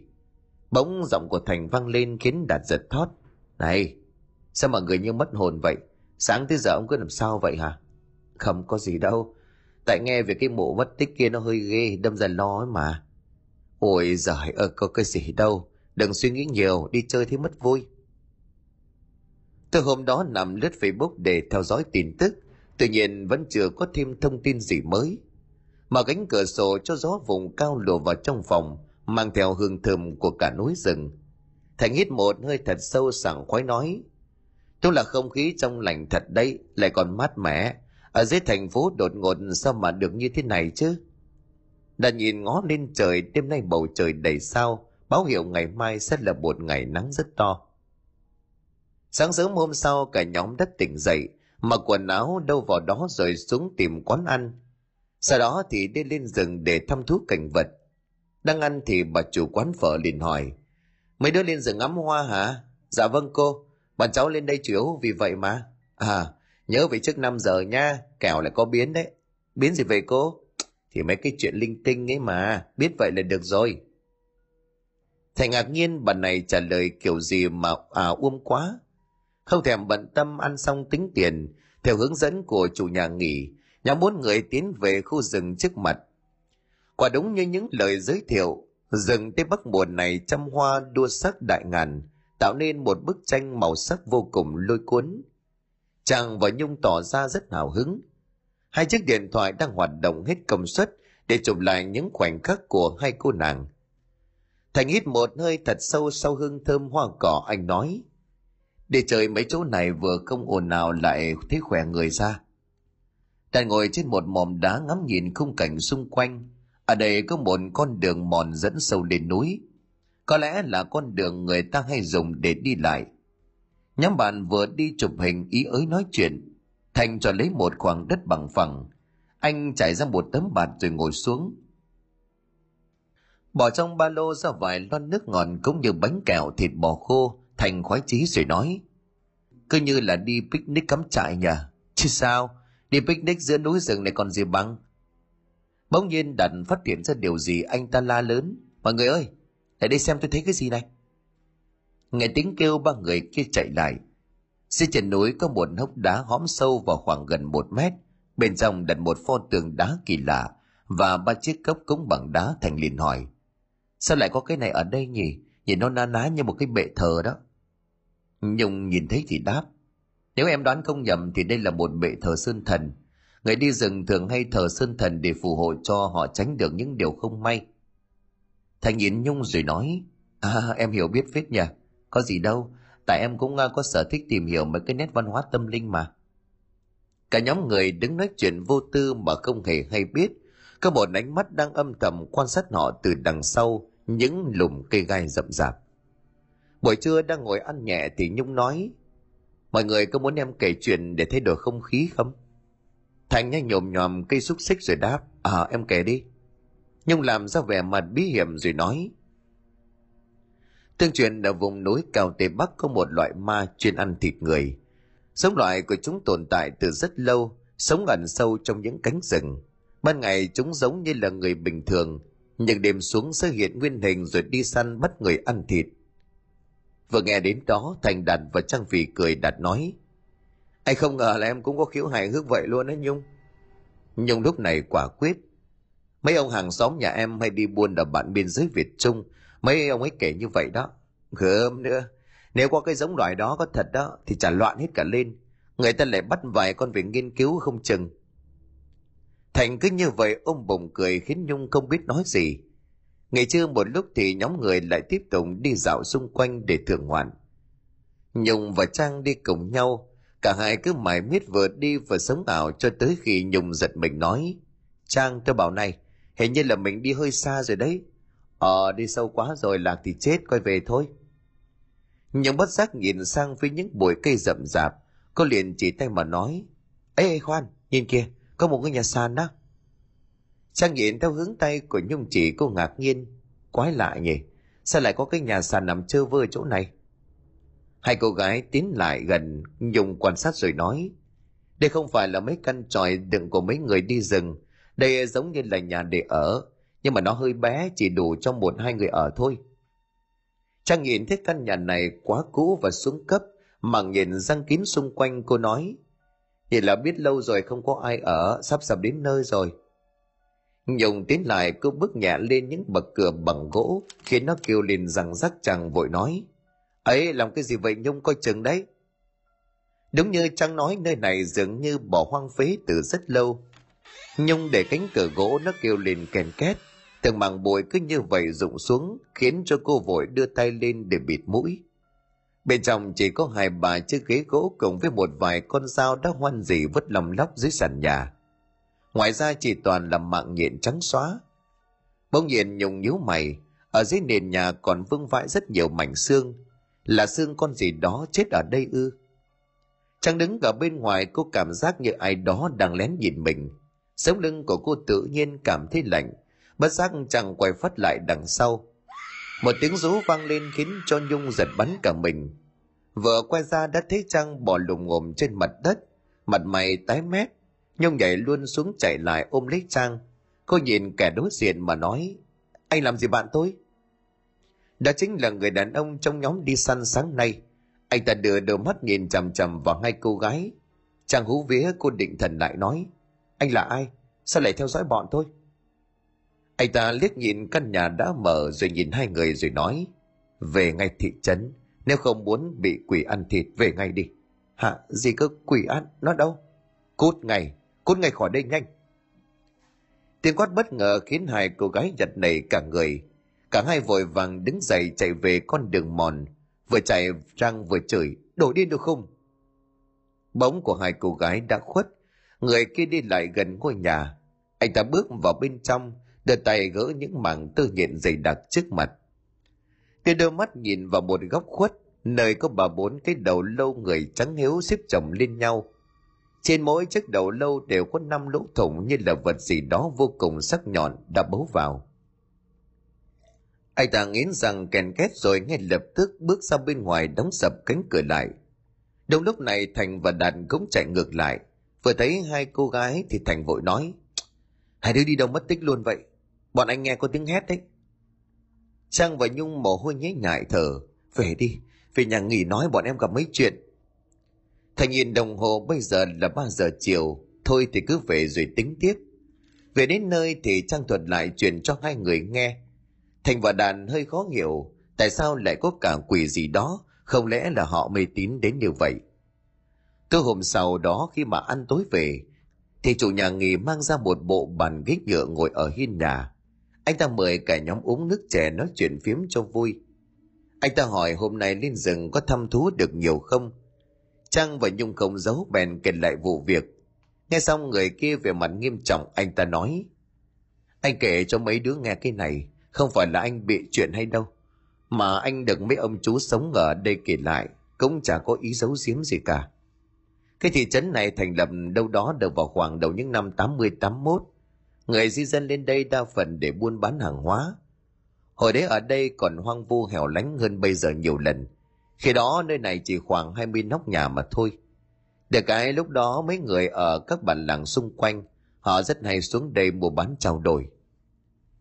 Bỗng giọng của Thành vang lên khiến Đạt giật thót, này, sao mọi người như mất hồn vậy? Sáng tới giờ ông cứ làm sao vậy hả? Không có gì đâu, tại nghe về cái mộ mất tích kia nó hơi ghê, đâm ra lo ấy mà. Ôi giời ơi, có cái gì đâu, đừng suy nghĩ nhiều, đi chơi thế mất vui. Từ hôm đó nằm lướt Facebook để theo dõi tin tức, tuy nhiên vẫn chưa có thêm thông tin gì mới. Mà cánh cửa sổ cho gió vùng cao lùa vào trong phòng, mang theo hương thơm của cả núi rừng. Thành hít một hơi thật sâu, sảng khoái nói, tức là không khí trong lành thật đấy, lại còn mát mẻ. Ở dưới thành phố đột ngột sao mà được như thế này chứ. Đã nhìn ngó lên trời, đêm nay bầu trời đầy sao, báo hiệu ngày mai sẽ là một ngày nắng rất to. Sáng sớm hôm sau cả nhóm đã tỉnh dậy, mặc quần áo đâu vào đó rồi xuống tìm quán ăn. Sau đó thì đi lên rừng để thăm thú cảnh vật. Đang ăn thì bà chủ quán phở liền hỏi, mấy đứa lên rừng ngắm hoa hả? Dạ vâng cô, bọn cháu lên đây chủ yếu vì vậy mà. À, nhớ về trước năm giờ nha, kẻo lại có biến đấy. Biến gì vậy cô? Thì mấy cái chuyện linh tinh ấy mà, biết vậy là được rồi. Thầy ngạc nhiên bà này trả lời kiểu gì mà à uông quá. Không thèm bận tâm, ăn xong tính tiền, theo hướng dẫn của chủ nhà nghỉ, nhóm bốn người tiến về khu rừng trước mặt. Quả đúng như những lời giới thiệu, rừng Tây Bắc mùa này trăm hoa đua sắc đại ngàn, tạo nên một bức tranh màu sắc vô cùng lôi cuốn. Chàng và Nhung tỏ ra rất hào hứng. Hai chiếc điện thoại đang hoạt động hết công suất để chụp lại những khoảnh khắc của hai cô nàng. Thành hít một hơi thật sâu sau hương thơm hoa cỏ, anh nói, để trời mấy chỗ này vừa không ồn ào lại thấy khỏe người ra. Đàn ngồi trên một mỏm đá ngắm nhìn khung cảnh xung quanh. Ở đây có một con đường mòn dẫn sâu lên núi. Có lẽ là con đường người ta hay dùng để đi lại. Nhóm bạn vừa đi chụp hình ý ới nói chuyện. Thành cho lấy một khoảng đất bằng phẳng. Anh trải ra một tấm bạt rồi ngồi xuống. Bỏ trong ba lô ra vài lon nước ngọt cũng như bánh kẹo, thịt bò khô. Thành khoái chí rồi nói, cứ như là đi picnic cắm trại nhỉ. Chứ sao, đi picnic giữa núi rừng này còn gì bằng. Bỗng nhiên Đạt phát hiện ra điều gì, anh ta la lớn, mọi người ơi, lại đây xem tôi thấy cái gì này. Nghe tiếng kêu, ba người kia chạy lại. Dưới chân núi có một hốc đá hõm sâu vào khoảng gần một mét, bên trong đặt một pho tượng đá kỳ lạ và ba chiếc cốc cống bằng đá. Thành liền hỏi, sao lại có cái này ở đây nhỉ, nhìn nó na ná như một cái bệ thờ đó. Nhung nhìn thấy thì đáp, nếu em đoán không nhầm thì đây là một bệ thờ sơn thần. Người đi rừng thường hay thờ sơn thần để phù hộ cho họ tránh được những điều không may. Thành nhìn Nhung rồi nói, à, em hiểu biết phết nhỉ, có gì đâu, tại em cũng có sở thích tìm hiểu mấy cái nét văn hóa tâm linh mà. Cả nhóm người đứng nói chuyện vô tư mà không hề hay biết, có một ánh mắt đang âm thầm quan sát họ từ đằng sau những lùm cây gai rậm rạp. Buổi trưa đang ngồi ăn nhẹ thì Nhung nói, mọi người có muốn em kể chuyện để thay đổi không khí không? Thành nhá nhồm nhòm cây xúc xích rồi đáp, à em kể đi. Nhung làm ra vẻ mặt bí hiểm rồi nói, tương truyền ở vùng núi cao Tây Bắc có một loại ma chuyên ăn thịt người. Giống loại của chúng tồn tại từ rất lâu, sống ẩn sâu trong những cánh rừng. Ban ngày chúng giống như là người bình thường, nhưng đêm xuống sẽ hiện nguyên hình rồi đi săn bắt người ăn thịt. Vừa nghe đến đó, Thành, Đạt và Trang Phì cười. Đạt nói, anh không ngờ là em cũng có khiếu hài hước vậy luôn á Nhung. Nhung lúc này quả quyết, mấy ông hàng xóm nhà em hay đi buôn ở bản biên giới Việt Trung, mấy ông ấy kể như vậy đó. Gớm nữa, nếu có cái giống loài đó có thật đó thì chả loạn hết cả lên, người ta lại bắt vài con về nghiên cứu không chừng. Thành cứ như vậy ôm bụng cười khiến Nhung không biết nói gì. Ngày trưa một lúc thì nhóm người lại tiếp tục đi dạo xung quanh để thưởng ngoạn. Nhung và Trang đi cùng nhau, cả hai cứ mải miết vừa đi vừa sống ảo cho tới khi Nhung giật mình nói, Trang, tôi bảo này, hình như là mình đi hơi xa rồi đấy. Ờ, đi sâu quá rồi, lạc thì chết, quay về thôi. Nhung bất giác nhìn sang phía những bụi cây rậm rạp, cô liền chỉ tay mà nói, Ê, ê khoan, nhìn kìa, có một ngôi nhà sàn đó. Trang nhìn theo hướng tay của Nhung chỉ, cô ngạc nhiên, quái lạ nhỉ, sao lại có cái nhà sàn nằm trơ vơ chỗ này. Hai cô gái tiến lại gần, Nhung quan sát rồi nói, đây không phải là mấy căn tròi đựng của mấy người đi rừng, đây giống như là nhà để ở, nhưng mà nó hơi bé, chỉ đủ cho một hai người ở thôi. Trang nhìn thấy căn nhà này quá cũ và xuống cấp, mà nhìn răng kín xung quanh, cô nói, thì là biết lâu rồi không có ai ở, sắp sắp đến nơi rồi. Nhung tiến lại, cứ bước nhẹ lên những bậc cửa bằng gỗ khiến nó kêu lên rằng rắc. Chàng vội nói, ấy làm cái gì vậy Nhung, coi chừng đấy. Đúng như Trang nói, nơi này dường như bỏ hoang phế từ rất lâu. Nhung để cánh cửa gỗ, nó kêu lên kèn két, từng mảng bụi cứ như vậy rụng xuống khiến cho cô vội đưa tay lên để bịt mũi. Bên trong chỉ có hai bà chiếc ghế gỗ cùng với một vài con dao đã hoen rỉ vứt lầm lóc dưới sàn nhà. Ngoài ra chỉ toàn là mạng nhện trắng xóa. Bỗng nhiên Nhung nhíu mày, ở dưới nền nhà còn vương vãi rất nhiều mảnh xương. Là xương con gì đó chết ở đây ư? Trang đứng ở bên ngoài, cô cảm giác như ai đó đang lén nhìn mình. Sống lưng của cô tự nhiên cảm thấy lạnh, bất giác Trang quay phắt lại đằng sau. Một tiếng rú vang lên khiến cho Nhung giật bắn cả mình. Vừa quay ra đã thấy Trang bò lồm ngồm trên mặt đất, mặt mày tái mét. Nhung nhảy luôn xuống, chạy lại ôm lấy Trang. Cô nhìn kẻ đối diện mà nói, anh làm gì bạn tôi? Đó chính là người đàn ông trong nhóm đi săn sáng nay. Anh ta đưa đôi mắt nhìn chằm chằm vào hai cô gái. Trang hú vía, cô định thần lại nói, anh là ai? Sao lại theo dõi bọn tôi? Anh ta liếc nhìn căn nhà đã mở rồi nhìn hai người rồi nói, về ngay thị trấn, nếu không muốn bị quỷ ăn thịt, về ngay đi. Hả? Gì cơ? Quỷ ăn? Nó đâu? Cút ngay, cút ngay khỏi đây nhanh. Tiếng quát bất ngờ khiến hai cô gái giật nảy cả người. Cả hai vội vàng đứng dậy chạy về con đường mòn, vừa chạy Trang vừa chửi, đổ điên được không? Bóng của hai cô gái đã khuất, người kia đi lại gần ngôi nhà. Anh ta bước vào bên trong, đưa tay gỡ những mảng tơ nhện dày đặc trước mặt. Tôi đưa mắt nhìn vào một góc khuất, nơi có bà bốn cái đầu lâu người trắng hiếu xếp chồng lên nhau. Trên mỗi chiếc đầu lâu đều có năm lỗ thủng như là vật gì đó vô cùng sắc nhọn đã bấu vào. Anh ta nghĩ rằng kèn két rồi ngay lập tức bước ra bên ngoài đóng sập cánh cửa lại. Đúng lúc này Thành và Đạt cũng chạy ngược lại. Vừa thấy hai cô gái thì Thành vội nói: "Hai đứa đi đâu mất tích luôn vậy? Bọn anh nghe có tiếng hét đấy." Trang và Nhung mồ hôi nhễ nhại thở: "Về đi, về nhà nghỉ nói bọn em gặp mấy chuyện." Thành nhìn đồng hồ bây giờ là ba giờ chiều, thôi thì cứ về rồi tính tiếp. Về đến nơi thì Trang thuật lại chuyện cho hai người nghe. Thành và Đàn hơi khó hiểu, tại sao lại có cả quỷ gì đó, không lẽ là họ mê tín đến như vậy. Tối hôm sau đó khi mà ăn tối về, thì chủ nhà nghỉ mang ra một bộ bàn ghế nhựa ngồi ở hiên nhà. Anh ta mời cả nhóm uống nước chè nói chuyện phiếm cho vui. Anh ta hỏi hôm nay lên rừng có thăm thú được nhiều không? Trang và Nhung không giấu bèn kể lại vụ việc. Nghe xong người kia về mặt nghiêm trọng, anh ta nói: "Anh kể cho mấy đứa nghe cái này, không phải là anh bị chuyện hay đâu, mà anh được mấy ông chú sống ở đây kể lại, cũng chả có ý giấu giếm gì cả. Cái thị trấn này thành lập đâu đó được vào khoảng đầu những năm tám mươi tám mốt. Người di dân lên đây đa phần để buôn bán hàng hóa. Hồi đấy ở đây còn hoang vu hẻo lánh hơn bây giờ nhiều lần. Khi đó nơi này chỉ khoảng hai mươi nóc nhà mà thôi. Được cái lúc đó mấy người ở các bản làng xung quanh, họ rất hay xuống đây mua bán trao đổi.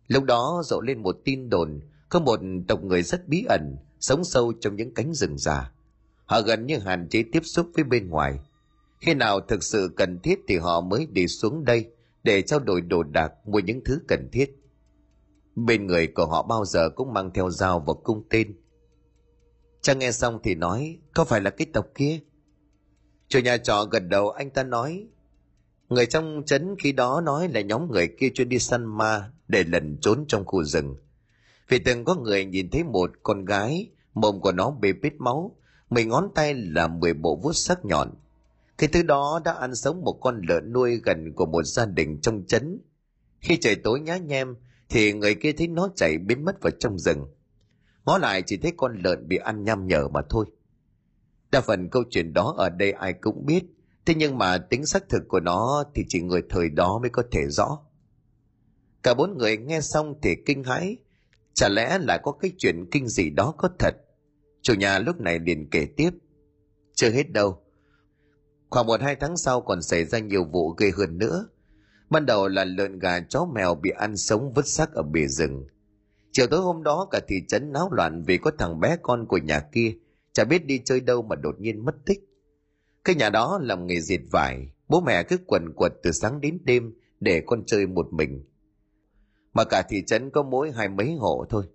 Lúc đó rộ lên một tin đồn, có một tộc người rất bí ẩn, sống sâu trong những cánh rừng già. Họ gần như hạn chế tiếp xúc với bên ngoài. Khi nào thực sự cần thiết thì họ mới đi xuống đây để trao đổi đồ đạc, mua những thứ cần thiết. Bên người của họ bao giờ cũng mang theo dao và cung tên." Trang nghe xong thì nói: "Có phải là cái tộc kia?" Chủ nhà trọ gật đầu, anh ta nói: "Người trong trấn khi đó nói là nhóm người kia chuyên đi săn ma để lẩn trốn trong khu rừng. Vì từng có người nhìn thấy một con gái, mồm của nó bê bết máu, mười ngón tay là mười bộ vuốt sắc nhọn. Cái thứ đó đã ăn sống một con lợn nuôi gần của một gia đình trong trấn. Khi trời tối nhá nhem thì người kia thấy nó chạy biến mất vào trong rừng. Ngó lại chỉ thấy con lợn bị ăn nham nhở mà thôi. Đa phần câu chuyện đó ở đây ai cũng biết, thế nhưng mà tính xác thực của nó thì chỉ người thời đó mới có thể rõ." Cả bốn người nghe xong thì kinh hãi, chả lẽ lại có cái chuyện kinh dị đó có thật. Chủ nhà lúc này liền kể tiếp: "Chưa hết đâu. Khoảng một hai tháng sau còn xảy ra nhiều vụ ghê hơn nữa. Ban đầu là lợn gà chó mèo bị ăn sống vứt xác ở bìa rừng. Chiều tối hôm đó cả thị trấn náo loạn vì có thằng bé con của nhà kia chả biết đi chơi đâu mà đột nhiên mất tích. Cái nhà đó làm nghề dệt vải, bố mẹ cứ quần quật từ sáng đến đêm để con chơi một mình. Mà cả thị trấn có mỗi hai mấy hộ thôi,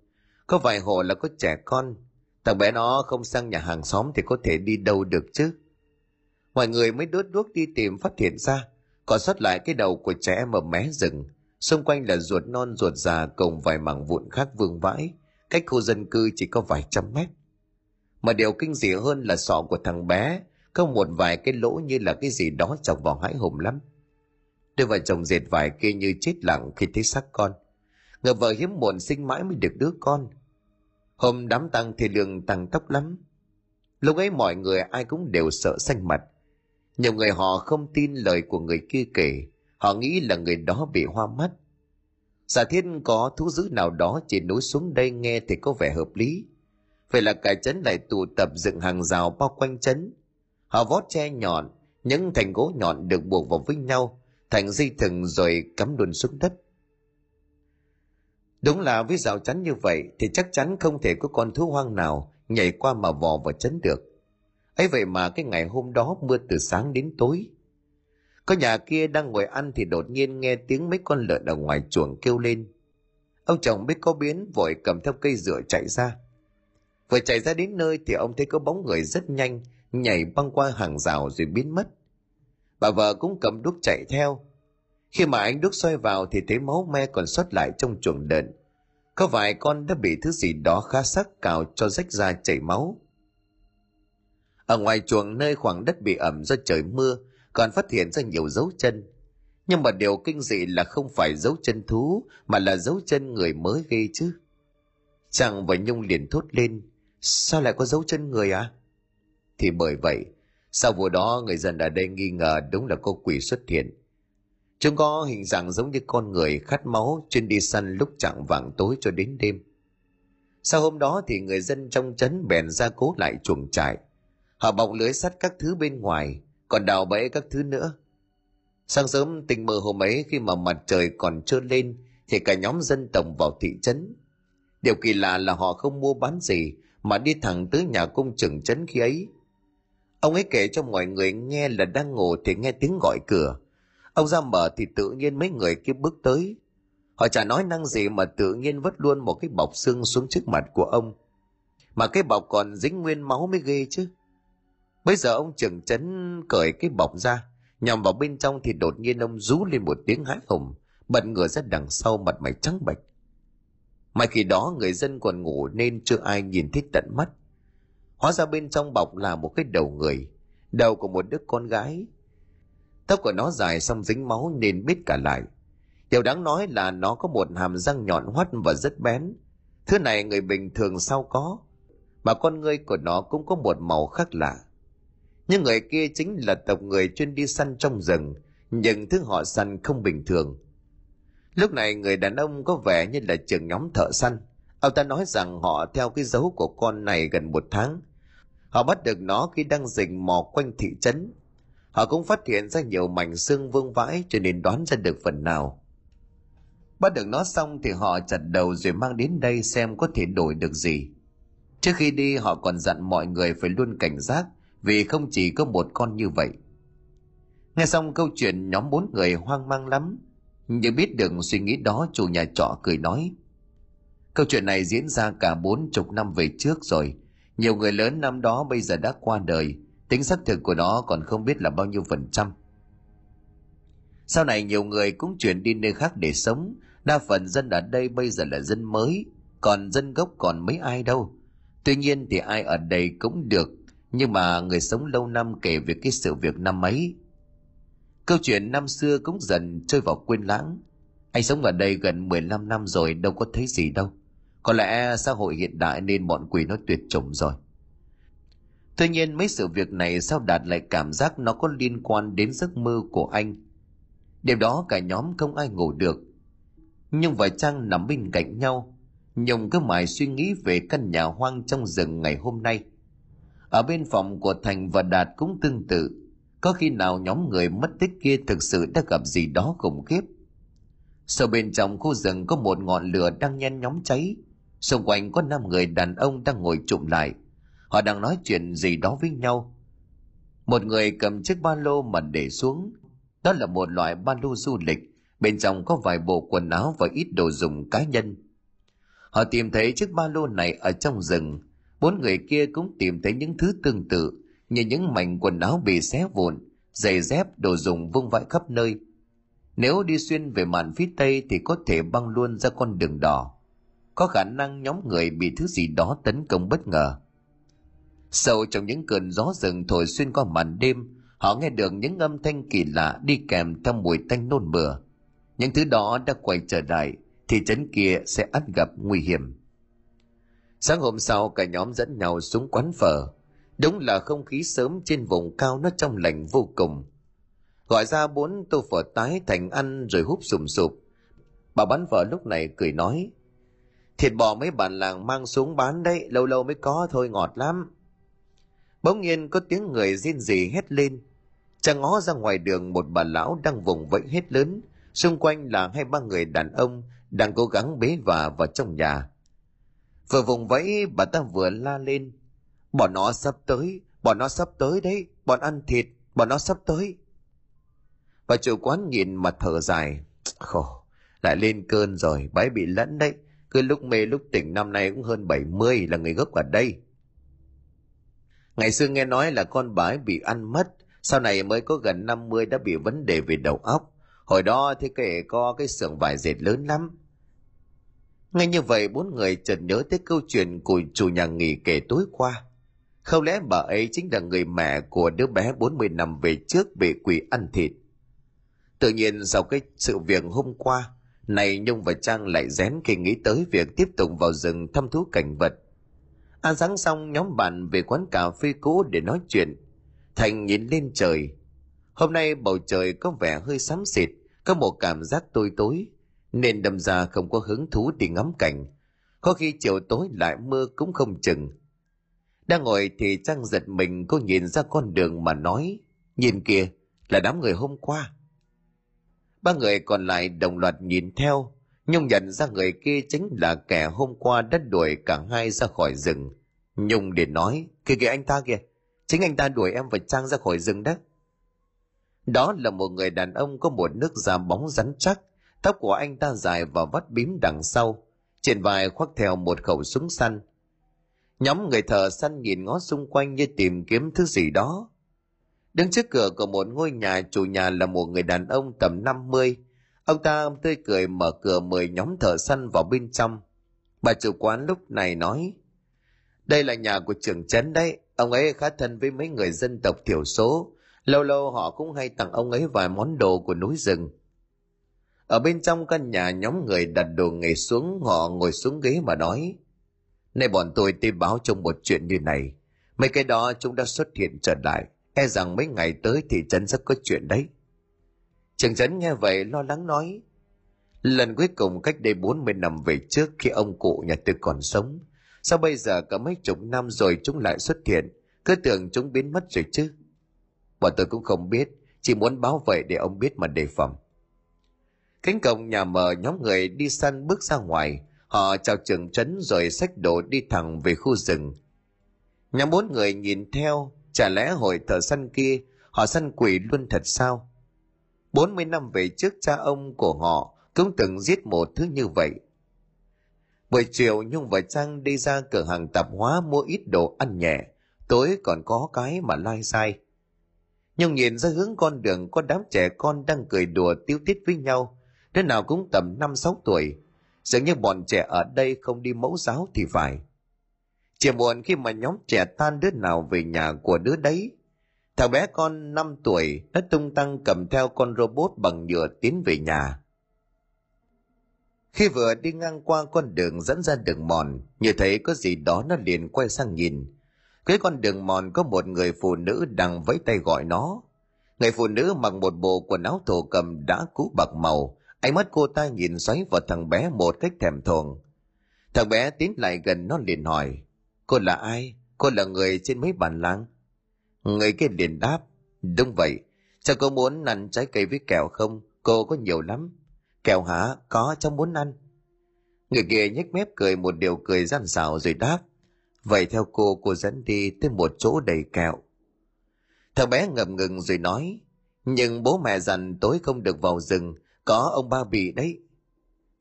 có vài hộ là có trẻ con. Thằng bé nó không sang nhà hàng xóm thì có thể đi đâu được chứ. Mọi người mới đốt đuốc đi tìm, phát hiện ra còn sót lại cái đầu của trẻ em ở mé rừng, xung quanh là ruột non ruột già cùng vài mảng vụn khác vương vãi, cách khu dân cư chỉ có vài trăm mét. Mà điều kinh dị hơn là sọ của thằng bé có một vài cái lỗ như là cái gì đó chọc vào, hãi hùng lắm. Đôi vợ chồng dệt vải kia như chết lặng khi thấy xác con, ngờ vợ hiếm muộn sinh mãi mới được đứa con. Hôm đám tang thì lường tăng tóc lắm. Lúc ấy mọi người ai cũng đều sợ xanh mặt. Nhiều người họ không tin lời của người kia kể, họ nghĩ là người đó bị hoa mắt. Giả thiết có thú dữ nào đó trên núi xuống đây nghe thì có vẻ hợp lý. Vậy là cả trấn lại tụ tập dựng hàng rào bao quanh trấn. Họ vót tre nhọn, những thành gỗ nhọn được buộc vào với nhau, thành dây thừng rồi cắm đùn xuống đất. Đúng là với rào chắn như vậy thì chắc chắn không thể có con thú hoang nào nhảy qua mà vò vào trấn được. Ấy vậy mà cái ngày hôm đó mưa từ sáng đến tối. Có nhà kia đang ngồi ăn thì đột nhiên nghe tiếng mấy con lợn ở ngoài chuồng kêu lên. Ông chồng biết có biến vội cầm theo cây dựa chạy ra. Vừa chạy ra đến nơi thì ông thấy có bóng người rất nhanh, nhảy băng qua hàng rào rồi biến mất. Bà vợ cũng cầm đuốc chạy theo. Khi mà ánh đuốc soi vào thì thấy máu me còn sót lại trong chuồng lợn. Có vài con đã bị thứ gì đó khá sắc cào cho rách ra chảy máu. Ở ngoài chuồng nơi khoảng đất bị ẩm do trời mưa còn phát hiện ra nhiều dấu chân. Nhưng mà điều kinh dị là không phải dấu chân thú mà là dấu chân người mới ghê chứ. Giang và Nhung liền thốt lên, sao lại có dấu chân người à? Thì bởi vậy, sau vụ đó người dân ở đây nghi ngờ đúng là cô quỷ xuất hiện. Chúng có hình dạng giống như con người khát máu, chuyên đi săn lúc chạng vàng tối cho đến đêm. Sau hôm đó thì người dân trong trấn bèn ra cố lại chuồng trại. Họ bọc lưới sắt các thứ bên ngoài, còn đào bẫy các thứ nữa. Sáng sớm tình mờ hôm ấy, khi mà mặt trời còn chưa lên thì cả nhóm dân tổng vào thị trấn. Điều kỳ lạ là họ không mua bán gì mà đi thẳng tới nhà công trưởng trấn khi ấy. Ông ấy kể cho mọi người nghe là đang ngủ thì nghe tiếng gọi cửa. Ông ra mở thì tự nhiên mấy người kia bước tới. Họ chả nói năng gì mà tự nhiên vứt luôn một cái bọc xương xuống trước mặt của ông. Mà cái bọc còn dính nguyên máu mới ghê chứ. Bây giờ ông trưởng trấn cởi cái bọc ra, nhằm vào bên trong thì đột nhiên ông rú lên một tiếng hãi hùng, bật ngửa ra đằng sau, mặt mày trắng bệch. Mà khi đó người dân còn ngủ nên chưa ai nhìn thấy tận mắt. Hóa ra bên trong bọc là một cái đầu người, đầu của một đứa con gái. Tóc của nó dài xong dính máu nên bít cả lại. Điều đáng nói là nó có một hàm răng nhọn hoắt và rất bén. Thứ này người bình thường sao có, mà con ngươi của nó cũng có một màu khác lạ. Những người kia chính là tộc người chuyên đi săn trong rừng, nhưng thứ họ săn không bình thường. Lúc này người đàn ông có vẻ như là trưởng nhóm thợ săn. Ông ta nói rằng họ theo cái dấu của con này gần một tháng. Họ bắt được nó khi đang rình mò quanh thị trấn. Họ cũng phát hiện ra nhiều mảnh xương vương vãi, cho nên đoán ra được phần nào. Bắt được nó xong thì họ chặt đầu rồi mang đến đây xem có thể đổi được gì. Trước khi đi họ còn dặn mọi người phải luôn cảnh giác, vì không chỉ có một con như vậy. Nghe xong câu chuyện, nhóm bốn người hoang mang lắm. Nhưng biết được suy nghĩ đó, chủ nhà trọ cười nói, câu chuyện này diễn ra cả bốn chục năm về trước rồi. Nhiều người lớn năm đó bây giờ đã qua đời. Tính xác thực của nó còn không biết là bao nhiêu phần trăm. Sau này nhiều người cũng chuyển đi nơi khác để sống. Đa phần dân ở đây bây giờ là dân mới, còn dân gốc còn mấy ai đâu. Tuy nhiên thì ai ở đây cũng được, nhưng mà người sống lâu năm kể về cái sự việc năm ấy. Câu chuyện năm xưa cũng dần trôi vào quên lãng. Anh sống ở đây gần mười lăm năm rồi, đâu có thấy gì đâu. Có lẽ xã hội hiện đại nên bọn quỷ nó tuyệt chủng rồi. Tuy nhiên mấy sự việc này sao Đạt lại cảm giác nó có liên quan đến giấc mơ của anh. Đêm đó cả nhóm không ai ngủ được. Nhung và Trang nằm bên cạnh nhau. Nhung cứ mãi suy nghĩ về căn nhà hoang trong rừng ngày hôm nay. Ở bên phòng của Thành và Đạt cũng tương tự. Có khi nào nhóm người mất tích kia thực sự đã gặp gì đó khủng khiếp? Sau bên trong khu rừng có một ngọn lửa đang nhen nhóm cháy. Xung quanh có năm người đàn ông đang ngồi chụm lại. Họ đang nói chuyện gì đó với nhau. Một người cầm chiếc ba lô mà để xuống. Đó là một loại ba lô du lịch. Bên trong có vài bộ quần áo và ít đồ dùng cá nhân. Họ tìm thấy chiếc ba lô này ở trong rừng. Bốn người kia cũng tìm thấy những thứ tương tự, như những mảnh quần áo bị xé vụn, giày dép, đồ dùng vương vãi khắp nơi. Nếu đi xuyên về mạn phía tây thì có thể băng luôn ra con đường đỏ. Có khả năng nhóm người bị thứ gì đó tấn công bất ngờ. Sâu trong những cơn gió rừng thổi xuyên qua màn đêm, họ nghe được những âm thanh kỳ lạ đi kèm theo mùi tanh nôn mửa. Những thứ đó đã quay trở lại thì trấn kia sẽ ắt gặp nguy hiểm. Sáng hôm sau cả nhóm dẫn nhau xuống quán phở. Đúng là không khí sớm trên vùng cao nó trong lành vô cùng. Gọi ra bốn tô phở tái, Thành ăn rồi húp sùm sụp. Bà bán phở lúc này cười nói, thịt bò mấy bản làng mang xuống bán đấy, lâu lâu mới có thôi, ngọt lắm. Bỗng nhiên có tiếng người rên rỉ hét lên. Chàng ngó ra ngoài đường, một bà lão đang vùng vẫy hét lớn. Xung quanh là hai ba người đàn ông đang cố gắng bế vả vào trong nhà. Vừa vùng vẫy bà ta vừa la lên, bọn nó sắp tới, bọn nó sắp tới đấy, bọn ăn thịt, bọn nó sắp tới. Bà chủ quán nhìn mà thở dài, khổ, lại lên cơn rồi, bà ấy bị lẫn đấy, cứ lúc mê lúc tỉnh, năm nay cũng hơn bảy mươi, là người gốc ở đây. Ngày xưa nghe nói là con bà ấy bị ăn mất, sau này mới có gần năm mươi đã bị vấn đề về đầu óc, hồi đó thì kể có cái xưởng vải dệt lớn lắm. Ngay như vậy bốn người chợt nhớ tới câu chuyện của chủ nhà nghỉ kể tối qua. Không lẽ bà ấy chính là người mẹ của đứa bé bốn mươi năm về trước bị quỷ ăn thịt? Tự nhiên sau cái sự việc hôm qua, Này Nhung và Trang lại rén khi nghĩ tới việc tiếp tục vào rừng thăm thú cảnh vật. À sáng xong nhóm bạn về quán cà phê cũ để nói chuyện. Thành nhìn lên trời. Hôm nay bầu trời có vẻ hơi xám xịt, có một cảm giác tối tối, nên đâm ra không có hứng thú đi ngắm cảnh. Có khi chiều tối lại mưa cũng không chừng. Đang ngồi thì Trang giật mình, cô nhìn ra con đường mà nói, nhìn kìa, là đám người hôm qua. Ba người còn lại đồng loạt nhìn theo. Nhung nhận ra người kia chính là kẻ hôm qua đã đuổi cả hai ra khỏi rừng. Nhung để nói, kìa kìa anh ta kìa, chính anh ta đuổi em và Trang ra khỏi rừng đó. Đó là một người đàn ông có một nước da bóng rắn chắc, tóc của anh ta dài và vắt bím đằng sau, trên vai khoác theo một khẩu súng săn. Nhóm người thợ săn nhìn ngó xung quanh như tìm kiếm thứ gì đó. Đứng trước cửa của một ngôi nhà, chủ nhà là một người đàn ông tầm năm mươi. Ông ta tươi cười mở cửa mời nhóm thợ săn vào bên trong. Bà chủ quán lúc này nói, đây là nhà của trưởng trấn đấy, ông ấy khá thân với mấy người dân tộc thiểu số, lâu lâu họ cũng hay tặng ông ấy vài món đồ của núi rừng. Ở bên trong căn nhà, nhóm người đặt đồ nghề xuống, họ ngồi xuống ghế mà nói, này bọn tôi tin báo trong một chuyện như này, mấy cái đó chúng đã xuất hiện trở lại, e rằng mấy ngày tới thị trấn sẽ có chuyện đấy. Trưởng trấn nghe vậy lo lắng nói, lần cuối cùng cách đây bốn mươi năm về trước khi ông cụ nhà tôi còn sống, sao bây giờ cả mấy chục năm rồi chúng lại xuất hiện, cứ tưởng chúng biến mất rồi chứ. Bọn tôi cũng không biết, chỉ muốn báo vậy để ông biết mà đề phòng. Cánh cổng nhà mở, nhóm người đi săn bước ra ngoài, họ chào trưởng trấn rồi xách đồ đi thẳng về khu rừng. Nhóm bốn người nhìn theo, chả lẽ hội thợ săn kia họ săn quỷ luôn thật sao? Bốn mươi năm về trước cha ông của họ cũng từng giết một thứ như vậy. Buổi chiều Nhung và Trang đi ra cửa hàng tạp hóa mua ít đồ ăn nhẹ, tối còn có cái mà lai sai. Nhung nhìn ra hướng con đường có đám trẻ con đang cười đùa tíu tít với nhau, đứa nào cũng tầm năm sáu tuổi, dường như bọn trẻ ở đây không đi mẫu giáo thì phải. Chiều muộn khi mà nhóm trẻ tan, đứa nào về nhà của đứa đấy. Thằng bé con năm tuổi nó tung tăng cầm theo con robot bằng nhựa tiến về nhà. Khi vừa đi ngang qua con đường dẫn ra đường mòn, như thấy có gì đó nó liền quay sang nhìn. Cái con đường mòn có một người phụ nữ đang vẫy tay gọi nó. Người phụ nữ mặc một bộ quần áo thổ cầm đã cũ bạc màu, ánh mắt cô ta nhìn xoáy vào thằng bé một cách thèm thuồng. Thằng bé tiến lại gần nó liền hỏi, cô là ai? Cô là người trên mấy bản làng? Người kia liền đáp, đúng vậy, cháu có muốn ăn trái cây với kẹo không? Cô có nhiều lắm. Kẹo hả? Có, cháu muốn ăn. Người kia nhếch mép cười một điều cười gian xảo rồi đáp, vậy theo cô, cô dẫn đi tới một chỗ đầy kẹo. Thằng bé ngập ngừng rồi nói, nhưng bố mẹ dặn tối không được vào rừng, có ông ba bị đấy.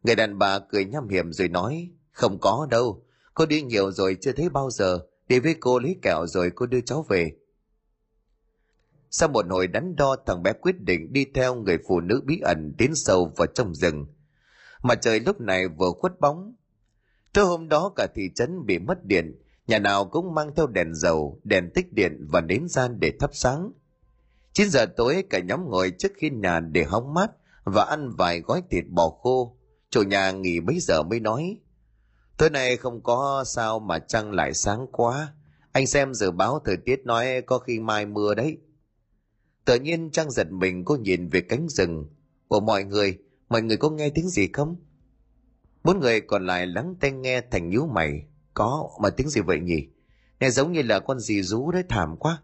Người đàn bà cười nham hiểm rồi nói, không có đâu, cô đi nhiều rồi chưa thấy bao giờ, đi với cô lấy kẹo rồi cô đưa cháu về. Sau một hồi đắn đo, thằng bé quyết định đi theo người phụ nữ bí ẩn tiến sâu vào trong rừng. Mà trời lúc này vừa khuất bóng. Tối hôm đó cả thị trấn bị mất điện, nhà nào cũng mang theo đèn dầu, đèn tích điện và nến gian để thắp sáng. chín giờ tối cả nhóm ngồi trước hiên nhà để hóng mát và ăn vài gói thịt bò khô. Chủ nhà nghỉ mấy giờ mới nói, tối nay không có sao mà trăng lại sáng quá, anh xem dự báo thời tiết nói có khi mai mưa đấy. Tự nhiên Trang giật mình, cô nhìn về cánh rừng. Của mọi người, mọi người có nghe tiếng gì không? Bốn người còn lại lắng tai nghe. Thành nhíu mày, có, mà tiếng gì vậy nhỉ? Nghe giống như là con gì rú đấy, thảm quá.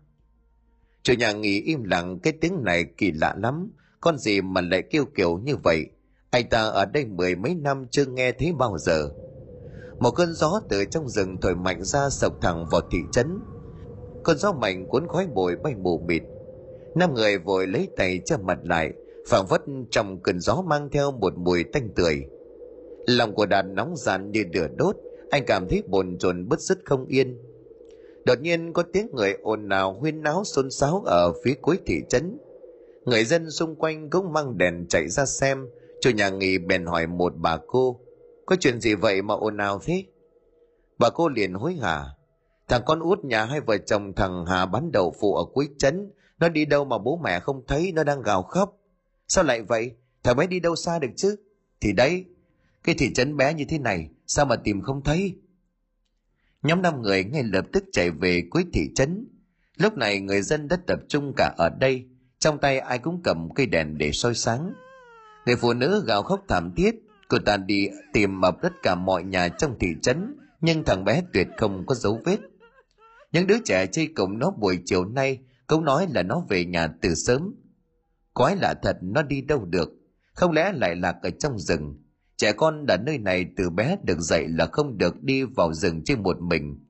Chủ nhà nghỉ im lặng, cái tiếng này kỳ lạ lắm, con gì mà lại kêu kiểu như vậy? Anh ta ở đây mười mấy năm chưa nghe thấy bao giờ. Một cơn gió từ trong rừng thổi mạnh ra sộc thẳng vào thị trấn. Cơn gió mạnh cuốn khói bụi bay mù mịt. Năm người vội lấy tay che mặt lại, phảng phất trong cơn gió mang theo một mùi tanh tưởi. Lòng của Đạt nóng ràn như lửa đốt, anh cảm thấy bồn chồn bứt rứt không yên. Đột nhiên có tiếng người ồn ào huyên náo xôn xáo ở phía cuối thị trấn. Người dân xung quanh cũng mang đèn chạy ra xem. Chủ nhà nghỉ bèn hỏi một bà cô, có chuyện gì vậy mà ồn ào thế? Bà cô liền hối hả, thằng con út nhà hai vợ chồng thằng Hà bán đậu phụ ở cuối trấn, nó đi đâu mà bố mẹ không thấy, nó đang gào khóc. Sao lại vậy? Thằng bé đi đâu xa được chứ? Thì đấy, cái thị trấn bé như thế này sao mà tìm không thấy? Nhóm năm người ngay lập tức chạy về cuối thị trấn. Lúc này người dân đã tập trung cả ở đây, trong tay ai cũng cầm cây đèn để soi sáng. Người phụ nữ gào khóc thảm thiết, cô ta đi tìm mập tất cả mọi nhà trong thị trấn, nhưng thằng bé tuyệt không có dấu vết. Những đứa trẻ chơi cùng nó buổi chiều nay cũng nói là nó về nhà từ sớm. Quái lạ thật, nó đi đâu được, không lẽ lại lạc ở trong rừng? Trẻ con ở nơi này từ bé được dạy là không được đi vào rừng chơi một mình.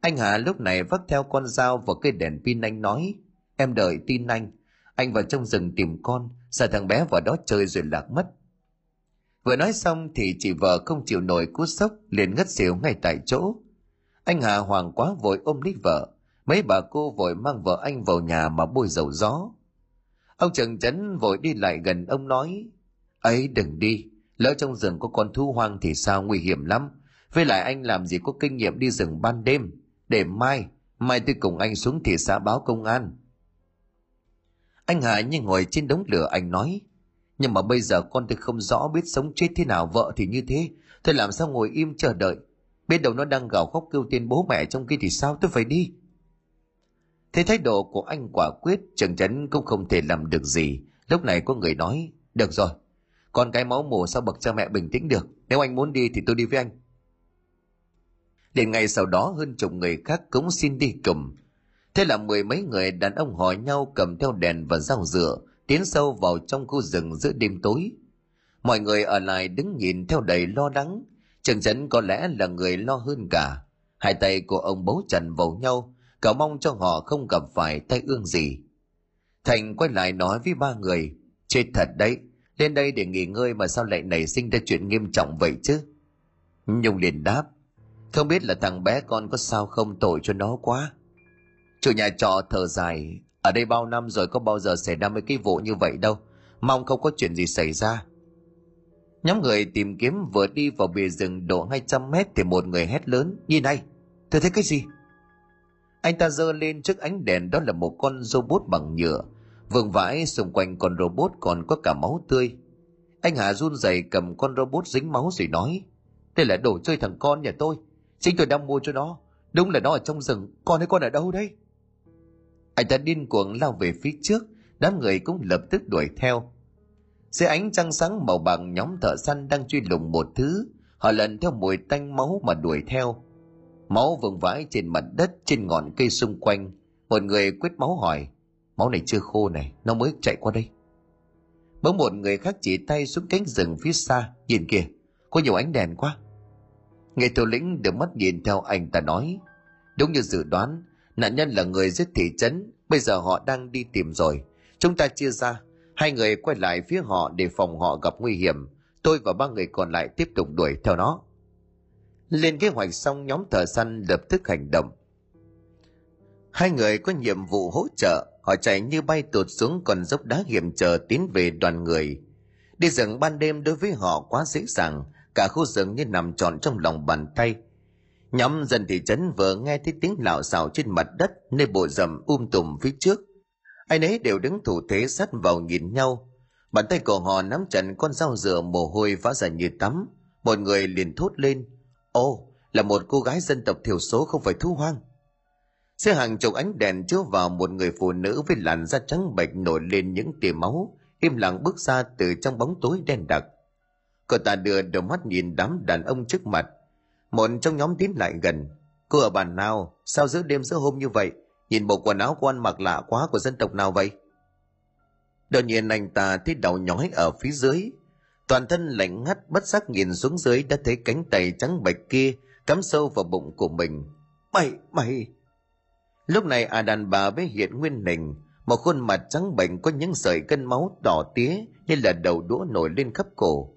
Anh Hà lúc này vác theo con dao và cây đèn pin, anh nói: Em đợi tin anh, anh vào trong rừng tìm con, sợ thằng bé vào đó chơi rồi lạc mất. Vừa nói xong thì chị vợ không chịu nổi cú sốc, liền ngất xỉu ngay tại chỗ. Anh Hà hoảng quá vội ôm lấy vợ, mấy bà cô vội mang vợ anh vào nhà mà bôi dầu gió. Ông Trần Trấn vội đi lại gần ông nói: Ấy đừng đi, lỡ trong rừng có con thú hoang thì sao, nguy hiểm lắm. Với lại anh làm gì có kinh nghiệm đi rừng ban đêm, để mai, mai tôi cùng anh xuống thị xã báo công an. Anh Hà như ngồi trên đống lửa, anh nói: Nhưng mà bây giờ con tôi không rõ biết sống chết thế nào, vợ thì như thế, tôi làm sao ngồi im chờ đợi? Biết đâu nó đang gào khóc kêu tên bố mẹ trong kia thì sao, tôi phải đi. Thế thái độ của anh quả quyết, Trần Trấn cũng không thể làm được gì. Lúc này có người nói: Được rồi, con cái máu mù sao bậc cha mẹ bình tĩnh được, nếu anh muốn đi thì tôi đi với anh. Đến ngày sau đó hơn chục người khác cũng xin đi cùng. Thế là mười mấy người đàn ông hỏi nhau cầm theo đèn và dao rựa tiến sâu vào trong khu rừng giữa đêm tối. Mọi người ở lại đứng nhìn theo đầy lo lắng. Trần Trấn có lẽ là người lo hơn cả. Hai tay của ông bấu chặt vào nhau, cầu mong cho họ không gặp phải tai ương gì. Thành quay lại nói với ba người: Chết thật đấy, lên đây để nghỉ ngơi mà sao lại nảy sinh ra chuyện nghiêm trọng vậy chứ? Nhung liền đáp: Không biết là thằng bé con có sao không, tội cho nó quá. Chủ nhà trọ thở dài: Ở đây bao năm rồi có bao giờ xảy ra mấy cái vụ như vậy đâu, mong không có chuyện gì xảy ra. Nhóm người tìm kiếm vừa đi vào bìa rừng độ hai trăm mét thì một người hét lớn: Nhìn này, tôi thấy cái gì? Anh ta giơ lên trước ánh đèn, đó là một con robot bằng nhựa vương vãi, xung quanh con robot còn có cả máu tươi. Anh Hà run rẩy cầm con robot dính máu rồi nói: Đây là đồ chơi thằng con nhà tôi, chính tôi đang mua cho nó, đúng là nó ở trong rừng, con thấy con ở đâu đấy? Anh ta điên cuồng lao về phía trước, đám người cũng lập tức đuổi theo. Dưới ánh trăng sáng màu bạc, nhóm thợ săn đang truy lùng một thứ, họ lần theo mùi tanh máu mà đuổi theo. Máu vương vãi trên mặt đất, trên ngọn cây xung quanh. Một người quét máu hỏi: Máu này chưa khô này, nó mới chạy qua đây. Bỗng một người khác chỉ tay xuống cánh rừng phía xa: Nhìn kìa, có nhiều ánh đèn quá. Người thủ lĩnh đưa mắt nhìn theo, anh ta nói: Đúng như dự đoán, nạn nhân là người giết thị trấn, bây giờ họ đang đi tìm rồi. Chúng ta chia ra, hai người quay lại phía họ để phòng họ gặp nguy hiểm, tôi và ba người còn lại tiếp tục đuổi theo nó. Lên kế hoạch xong, nhóm thợ săn lập tức hành động. Hai người có nhiệm vụ hỗ trợ, họ chạy như bay tụt xuống con dốc đá hiểm trở tiến về đoàn người. Đi rừng ban đêm đối với họ quá dễ dàng, cả khu rừng như nằm trọn trong lòng bàn tay. Nhóm dân thị trấn vừa nghe thấy tiếng lạo xạo trên mặt đất nơi bộ rậm um tùm phía trước, ai nấy đều đứng thủ thế sát vào nhìn nhau. Bàn tay của họ nắm chặt con dao rựa, mồ hôi vã ra như tắm. Một người liền thốt lên: Ồ, oh, là một cô gái dân tộc thiểu số, không phải thú hoang. Xe hàng chục ánh đèn chiếu vào một người phụ nữ với làn da trắng bệch nổi lên những tia máu, im lặng bước ra từ trong bóng tối đen đặc. Cô ta đưa đôi mắt nhìn đám đàn ông trước mặt. Một trong nhóm tiến lại gần: Cô ở bản nào, sao giữa đêm giữa hôm như vậy? Nhìn bộ quần áo của anh mặc lạ quá, của dân tộc nào vậy? Đột nhiên anh ta thấy đầu nhói ở phía dưới, toàn thân lạnh ngắt, bất giác nhìn xuống dưới đã thấy cánh tay trắng bạch kia cắm sâu vào bụng của mình. Mày, mày! Lúc này à đàn bà mới hiện nguyên hình, một khuôn mặt trắng bệch có những sợi cân máu đỏ tía như là đầu đũa nổi lên khắp cổ.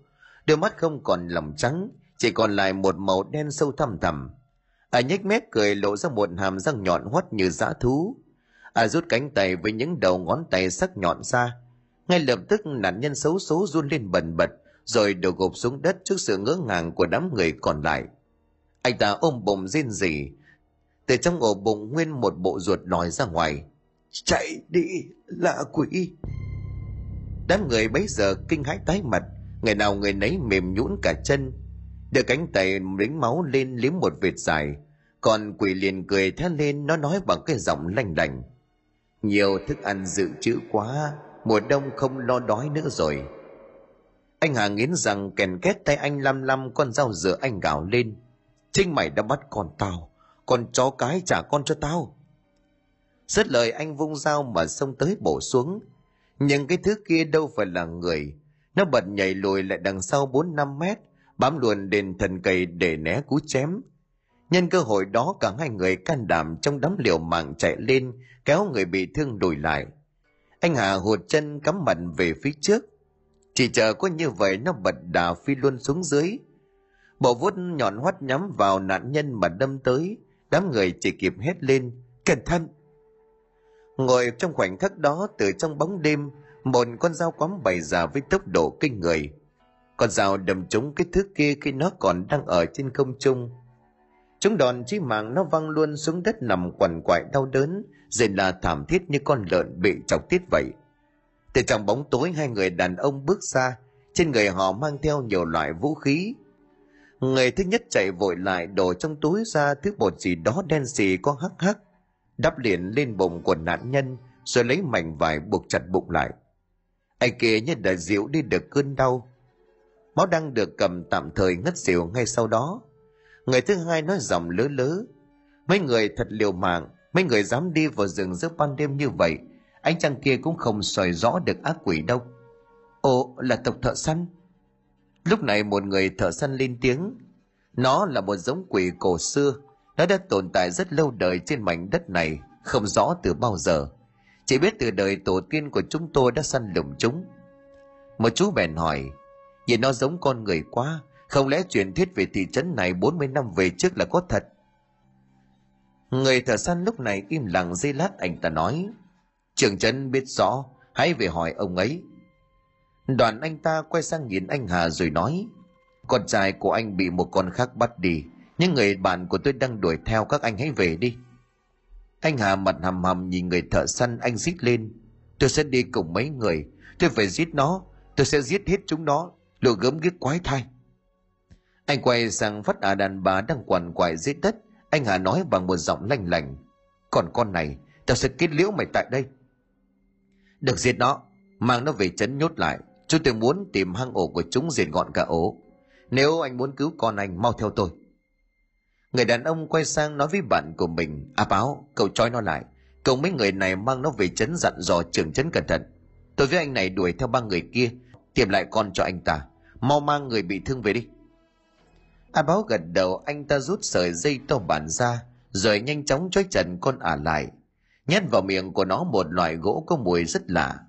Đôi mắt không còn lòng trắng, chỉ còn lại một màu đen sâu thăm thẳm. À nhếch mép cười, lộ ra một hàm răng nhọn hoắt như dã thú. À rút cánh tay với những đầu ngón tay sắc nhọn ra. Ngay lập tức nạn nhân xấu số run lên bần bật, rồi đổ gục xuống đất trước sự ngỡ ngàng của đám người còn lại. Anh ta ôm bụng rên rỉ, từ trong ổ bụng nguyên một bộ ruột lòi ra ngoài. Chạy đi, lạ quỷ! Đám người bấy giờ kinh hãi tái mặt, Người nào người nấy mềm nhũn cả chân, đưa cánh tay dính máu lên liếm một vệt dài. Còn quỷ liền cười thét lên, nó nói bằng cái giọng lanh lành: "Nhiều thức ăn dự trữ quá, mùa đông không lo đói nữa rồi." Anh Hà nghiến răng kèn két, tay anh lăm lăm con dao dừa, anh gào lên: "Chính mày đã bắt con tao, con chó cái, trả con cho tao." Dứt lời anh vung dao mà xông tới bổ xuống. Nhưng cái thứ kia đâu phải là người, nó bật nhảy lùi lại đằng sau bốn năm mét, bám luồn đến thần cây để né cú chém. Nhân cơ hội đó cả hai người can đảm trong đám liều mạng chạy lên, kéo người bị thương lùi lại. Anh Hà hụt chân cắm mặt về phía trước, chỉ chờ có như vậy nó bật đà phi luôn xuống dưới. Bộ vuốt nhọn hoắt nhắm vào nạn nhân mà đâm tới, đám người chỉ kịp hét lên: "Cẩn thận!" Ngồi trong khoảnh khắc đó, từ trong bóng đêm, một con dao quắm bày ra với tốc độ kinh người. Con dao đâm trúng cái thứ kia khi nó còn đang ở trên không trung. Trúng đòn chí mạng, nó văng luôn xuống đất nằm quằn quại đau đớn, rên la thảm thiết như con lợn bị chọc tiết vậy. Từ trong bóng tối, hai người đàn ông bước ra, trên người họ mang theo nhiều loại vũ khí. Người thứ nhất chạy vội lại đổ trong túi ra thứ bột gì đó đen xì có hắc hắc, đắp liền lên bụng của nạn nhân rồi lấy mảnh vải buộc chặt bụng lại. Anh kia như đã dịu đi được cơn đau, máu đang được cầm tạm thời ngất xỉu. Ngay sau đó, người thứ hai nói giọng lớ lớ: "Mấy người thật liều mạng, mấy người dám đi vào rừng giữa ban đêm như vậy, ánh trăng kia cũng không soi rõ được ác quỷ đâu." "Ồ, là tộc thợ săn." Lúc này một người thợ săn lên tiếng: "Nó là một giống quỷ cổ xưa, nó đã tồn tại rất lâu đời trên mảnh đất này, không rõ từ bao giờ, chỉ biết từ đời tổ tiên của chúng tôi đã săn lùng chúng." Một chú bèn hỏi: "Nhìn nó giống con người quá, không lẽ truyền thuyết về thị trấn này bốn mươi năm về trước là có thật?" Người thợ săn lúc này im lặng giây lát, anh ta nói: "Trưởng trấn biết rõ, hãy về hỏi ông ấy." Đoạn anh ta quay sang nhìn anh Hà rồi nói: "Con trai của anh bị một con khác bắt đi, những người bạn của tôi đang đuổi theo, các anh hãy về đi." Anh Hà mặt hầm hầm nhìn người thợ săn, anh rít lên: "Tôi sẽ đi cùng mấy người, tôi phải giết nó, tôi sẽ giết hết chúng nó, lũ gớm ghiếc quái thai." Anh quay sang phát à đàn bà đang quằn quại dưới đất. Anh Hà nói bằng một giọng lanh lành: "Còn con này, tao sẽ kết liễu mày tại đây. Được giết nó, mang nó về trấn nhốt lại, chúng tôi muốn tìm hang ổ của chúng, diệt gọn cả ổ. Nếu anh muốn cứu con anh, mau theo tôi." Người đàn ông quay sang nói với bạn của mình: "A Báo, cậu trói nó lại, cậu mấy người này mang nó về trấn, dặn dò trưởng trấn cẩn thận. Tôi với anh này đuổi theo ba người kia, tìm lại con cho anh ta, mau mang người bị thương về đi." A Báo gật đầu, anh ta rút sợi dây to bản ra rồi nhanh chóng trói chặt con ả lại, nhét vào miệng của nó một loại gỗ có mùi rất lạ.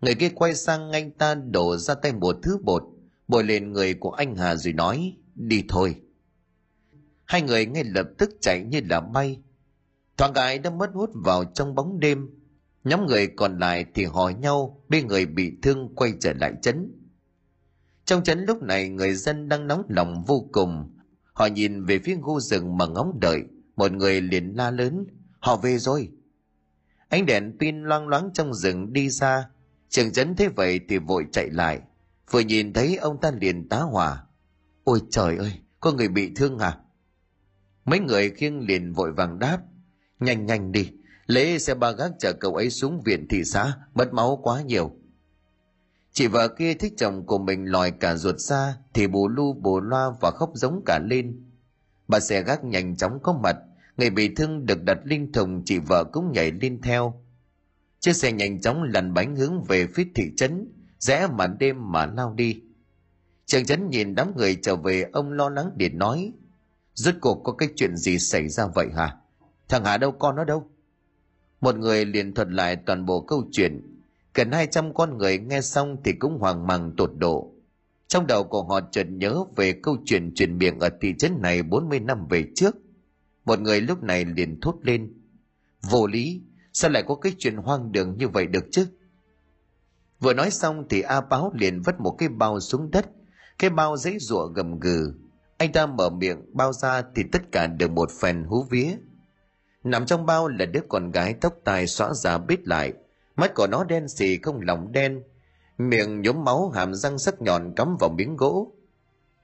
Người kia quay sang, anh ta đổ ra tay một thứ bột bôi lên người của anh Hà rồi nói: "Đi thôi." Hai người ngay lập tức chạy như là bay, thoáng cái đã mất hút vào trong bóng đêm. Nhóm người còn lại thì hò nhau bê người bị thương quay trở lại trấn. Trong trấn lúc này người dân đang nóng lòng vô cùng, họ nhìn về phía khu rừng mà ngóng đợi. Một người liền la lớn: "Họ về rồi!" Ánh đèn pin loang loáng trong rừng đi ra. Trưởng trấn thế vậy thì vội chạy lại, vừa nhìn thấy ông ta liền tá hỏa: "Ôi trời ơi, có người bị thương à?" Mấy người khiêng liền vội vàng đáp: "Nhanh nhanh đi, lấy xe ba gác chở cậu ấy xuống viện thị xã, mất máu quá nhiều." Chị vợ kia thích chồng của mình lòi cả ruột ra thì bù lu bù loa và khóc giống cả lên. Bà xe gác nhanh chóng có mặt, người bị thương được đặt lên thùng, chị vợ cũng nhảy lên theo. Chiếc xe nhanh chóng lăn bánh hướng về phía thị trấn, rẽ màn đêm mà lao đi. Trưởng trấn nhìn đám người trở về, ông lo lắng điện nói: "Rốt cuộc có cái chuyện gì xảy ra vậy hả? Thằng Hà đâu, con nó đâu?" Một người liền thuật lại toàn bộ câu chuyện. Gần hai trăm con người nghe xong thì cũng hoang mang tột độ. Trong đầu của họ chợt nhớ về câu chuyện truyền miệng ở thị trấn này bốn mươi năm về trước. Một người lúc này liền thốt lên: "Vô lý, sao lại có cái chuyện hoang đường như vậy được chứ?" Vừa nói xong thì A Báo liền vứt một cái bao xuống đất. Cái bao giấy rụa gầm gừ, anh ta mở miệng bao ra thì tất cả đều một phen hú vía. Nằm trong bao là đứa con gái tóc tai xõa ra bít lại, mắt của nó đen xì không lòng đen, miệng nhuốm máu, hàm răng sắc nhọn cắm vào miếng gỗ.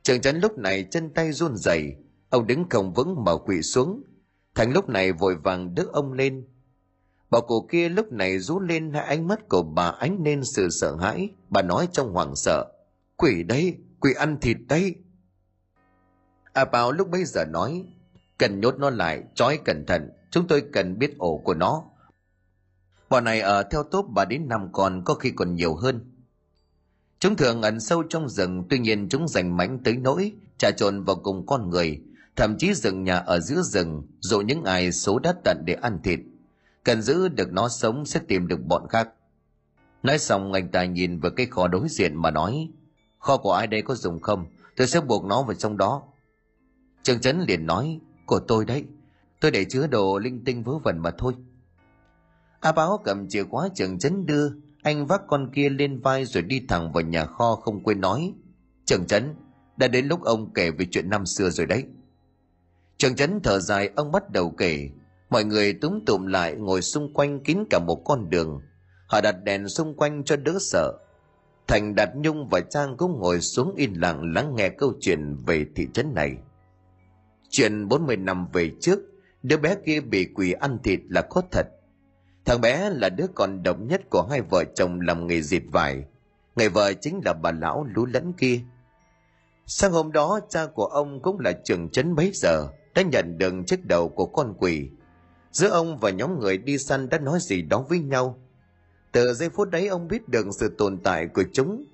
Chàng trai lúc này chân tay run rẩy, ông đứng không vững mà quỵ xuống. Thành lúc này vội vàng đỡ ông lên. Bà cụ kia lúc này rú lên, hai ánh mắt của bà ánh lên sự sợ hãi. Bà nói trong hoảng sợ, quỷ đấy, quỷ ăn thịt đấy. À Bảo lúc bấy giờ nói, cần nhốt nó lại, trói cẩn thận, chúng tôi cần biết ổ của nó. Bọn này ở theo tốp bà đến năm con, có khi còn nhiều hơn. Chúng thường ẩn sâu trong rừng, tuy nhiên chúng rành mãnh tới nỗi trà trộn vào cùng con người, thậm chí dựng nhà ở giữa rừng, dụ những ai số đã tận để ăn thịt. Cần giữ được nó sống sẽ tìm được bọn khác. Nói xong anh ta nhìn vào cái kho đối diện mà nói, kho của ai đây có dùng không? Tôi sẽ buộc nó vào trong đó. Trương Trấn liền nói, của tôi đấy, tôi để chứa đồ linh tinh vớ vẩn mà thôi. A Báo cầm chìa khóa Trương Trấn đưa, anh vác con kia lên vai rồi đi thẳng vào nhà kho, không quên nói, Trương Trấn, đã đến lúc ông kể về chuyện năm xưa rồi đấy. Trương Trấn thở dài, ông bắt đầu kể. Mọi người túm tụm lại ngồi xung quanh kín cả một con đường. Họ đặt đèn xung quanh cho đỡ sợ. Thành, Đạt, Nhung và Trang cũng ngồi xuống yên lặng lắng nghe câu chuyện về thị trấn này. Chuyện bốn mươi năm về trước, đứa bé kia bị quỷ ăn thịt là có thật. Thằng bé là đứa con độc nhất của hai vợ chồng làm nghề dệt vải. Người vợ chính là bà lão lú lẫn kia. Sáng hôm đó, cha của ông cũng là trưởng trấn bấy giờ đã nhận được chiếc đầu của con quỷ. Giữa ông và nhóm người đi săn đã nói gì đó với nhau. Từ giây phút đấy ông biết được sự tồn tại của chúng.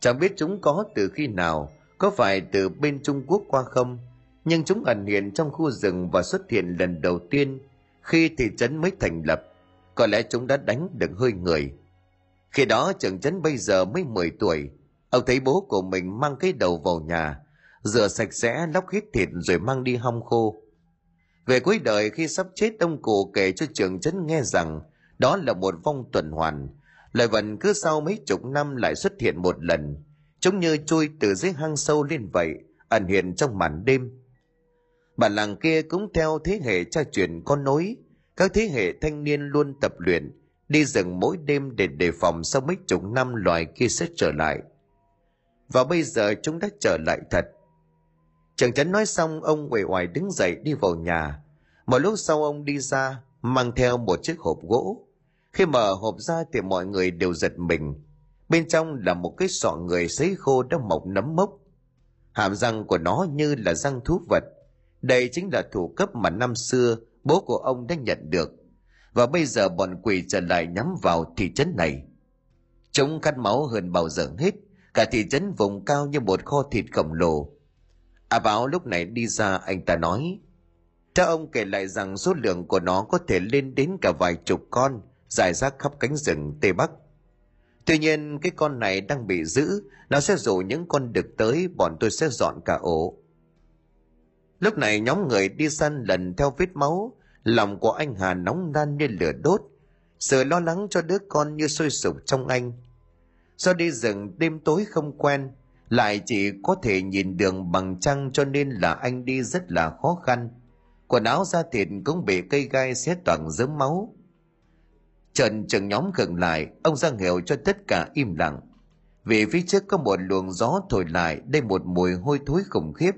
Chẳng biết chúng có từ khi nào, có phải từ bên Trung Quốc qua không, nhưng chúng ẩn hiện trong khu rừng và xuất hiện lần đầu tiên khi thị trấn mới thành lập. Có lẽ chúng đã đánh được hơi người. Khi đó trưởng trấn bây giờ mới mười tuổi. Ông thấy bố của mình mang cái đầu vào nhà, rửa sạch sẽ, lóc hít thịt rồi mang đi hong khô. Về cuối đời, khi sắp chết, ông cụ kể cho trưởng trấn nghe rằng đó là một vong tuần hoàn. Lời vận cứ sau mấy chục năm lại xuất hiện một lần. Chúng như chui từ dưới hang sâu lên vậy, ẩn hiện trong màn đêm. Bản làng kia cũng theo thế hệ cha truyền con nối. Các thế hệ thanh niên luôn tập luyện, đi rừng mỗi đêm để đề phòng sau mấy chục năm loài kia sẽ trở lại. Và bây giờ chúng đã trở lại thật. Trưởng trấn nói xong, ông uể oải đứng dậy đi vào nhà. Một lúc sau ông đi ra, mang theo một chiếc hộp gỗ. Khi mở hộp ra thì mọi người đều giật mình. Bên trong là một cái sọ người sấy khô đã mọc nấm mốc. Hàm răng của nó như là răng thú vật. Đây chính là thủ cấp mà năm xưa bố của ông đã nhận được. Và bây giờ bọn quỷ trở lại nhắm vào thị trấn này. Chúng khát máu hơn bao giờ hết. Cả thị trấn vùng cao như một kho thịt khổng lồ. A Báo lúc này đi ra, anh ta nói, cha ông kể lại rằng số lượng của nó có thể lên đến cả vài chục con, rải rác khắp cánh rừng Tây Bắc. Tuy nhiên cái con này đang bị giữ, nó sẽ rủ những con đực tới, bọn tôi sẽ dọn cả ổ. Lúc này nhóm người đi săn lần theo vết máu, lòng của anh Hà nóng ran như lửa đốt, sự lo lắng cho đứa con như sôi sục trong anh. Do đi rừng đêm tối không quen, lại chỉ có thể nhìn đường bằng trăng cho nên là anh đi rất là khó khăn. Quần áo da thịt cũng bị cây gai xé toạc rớm máu. Trần trưởng nhóm gần lại, ông ra hiệu cho tất cả im lặng. Vì phía trước có một luồng gió thổi lại, đây một mùi hôi thối khủng khiếp.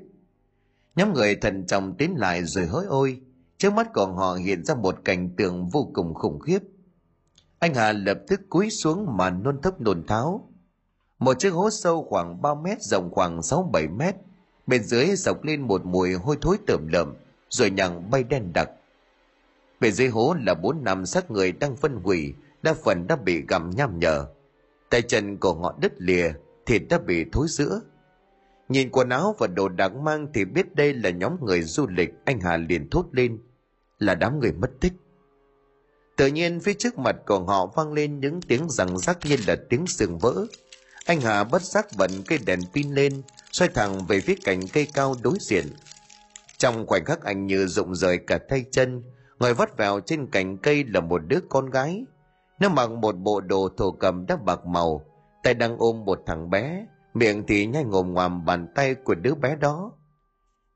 Nhóm người thần trọng tiến lại rồi hỡi ôi, trước mắt của họ hiện ra một cảnh tượng vô cùng khủng khiếp. Anh Hà lập tức cúi xuống mà nôn thốc nôn tháo. Một chiếc hố sâu khoảng ba mét, rộng khoảng sáu bảy mét. Bên dưới sộc lên một mùi hôi thối tởm lợm, rồi nhằng bay đen đặc. Bên dưới hố là bốn năm xác người đang phân hủy, đa phần đã bị gặm nham nhở. Tay chân của họ đứt lìa, thịt đã bị thối rữa. Nhìn quần áo và đồ đạc mang thì biết đây là nhóm người du lịch, anh Hà liền thốt lên, là đám người mất tích. Tự nhiên phía trước mặt của họ vang lên những tiếng răng rắc như là tiếng xương vỡ. Anh Hà bất giác bật cây đèn pin lên, xoay thẳng về phía cành cây cao đối diện. Trong khoảnh khắc anh như rụng rời cả tay chân, ngồi vắt vẻo trên cành cây là một đứa con gái. Nó mặc một bộ đồ thổ cẩm đã bạc màu, tay đang ôm một thằng bé, miệng thì nhai ngồm ngoàm bàn tay của đứa bé đó.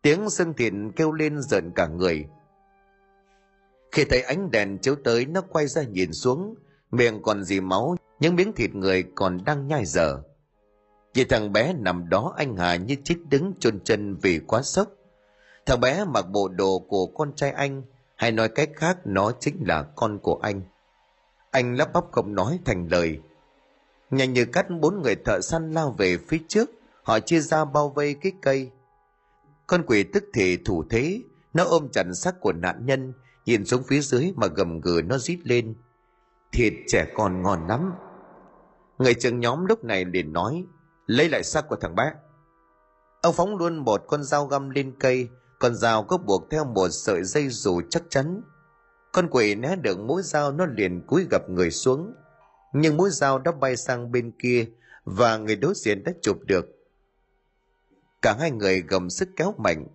Tiếng xương thịt kêu lên rợn cả người. Khi thấy ánh đèn chiếu tới, nó quay ra nhìn xuống, miệng còn rỉ máu những miếng thịt người còn đang nhai dở. Nhìn thằng bé nằm đó, anh Hà như chết đứng chôn chân vì quá sốc. Thằng bé mặc bộ đồ của con trai anh, hay nói cách khác nó chính là con của anh. Anh lắp bắp không nói thành lời. Nhanh như cắt, bốn người thợ săn lao về phía trước, họ chia ra bao vây cái cây. Con quỷ tức thì thủ thế, nó ôm chặt xác của nạn nhân, nhìn xuống phía dưới mà gầm gừ, nó rít lên: "Thịt trẻ con ngon lắm." Người trưởng nhóm lúc này liền nói: "Lấy lại xác của thằng bé." Ông phóng luôn một con dao găm lên cây, con dao có buộc theo một sợi dây dù chắc chắn. Con quỷ né được mũi dao, nó liền cúi gập người xuống, nhưng mũi dao đã bay sang bên kia và người đối diện đã chụp được. Cả hai người gầm sức kéo mạnh,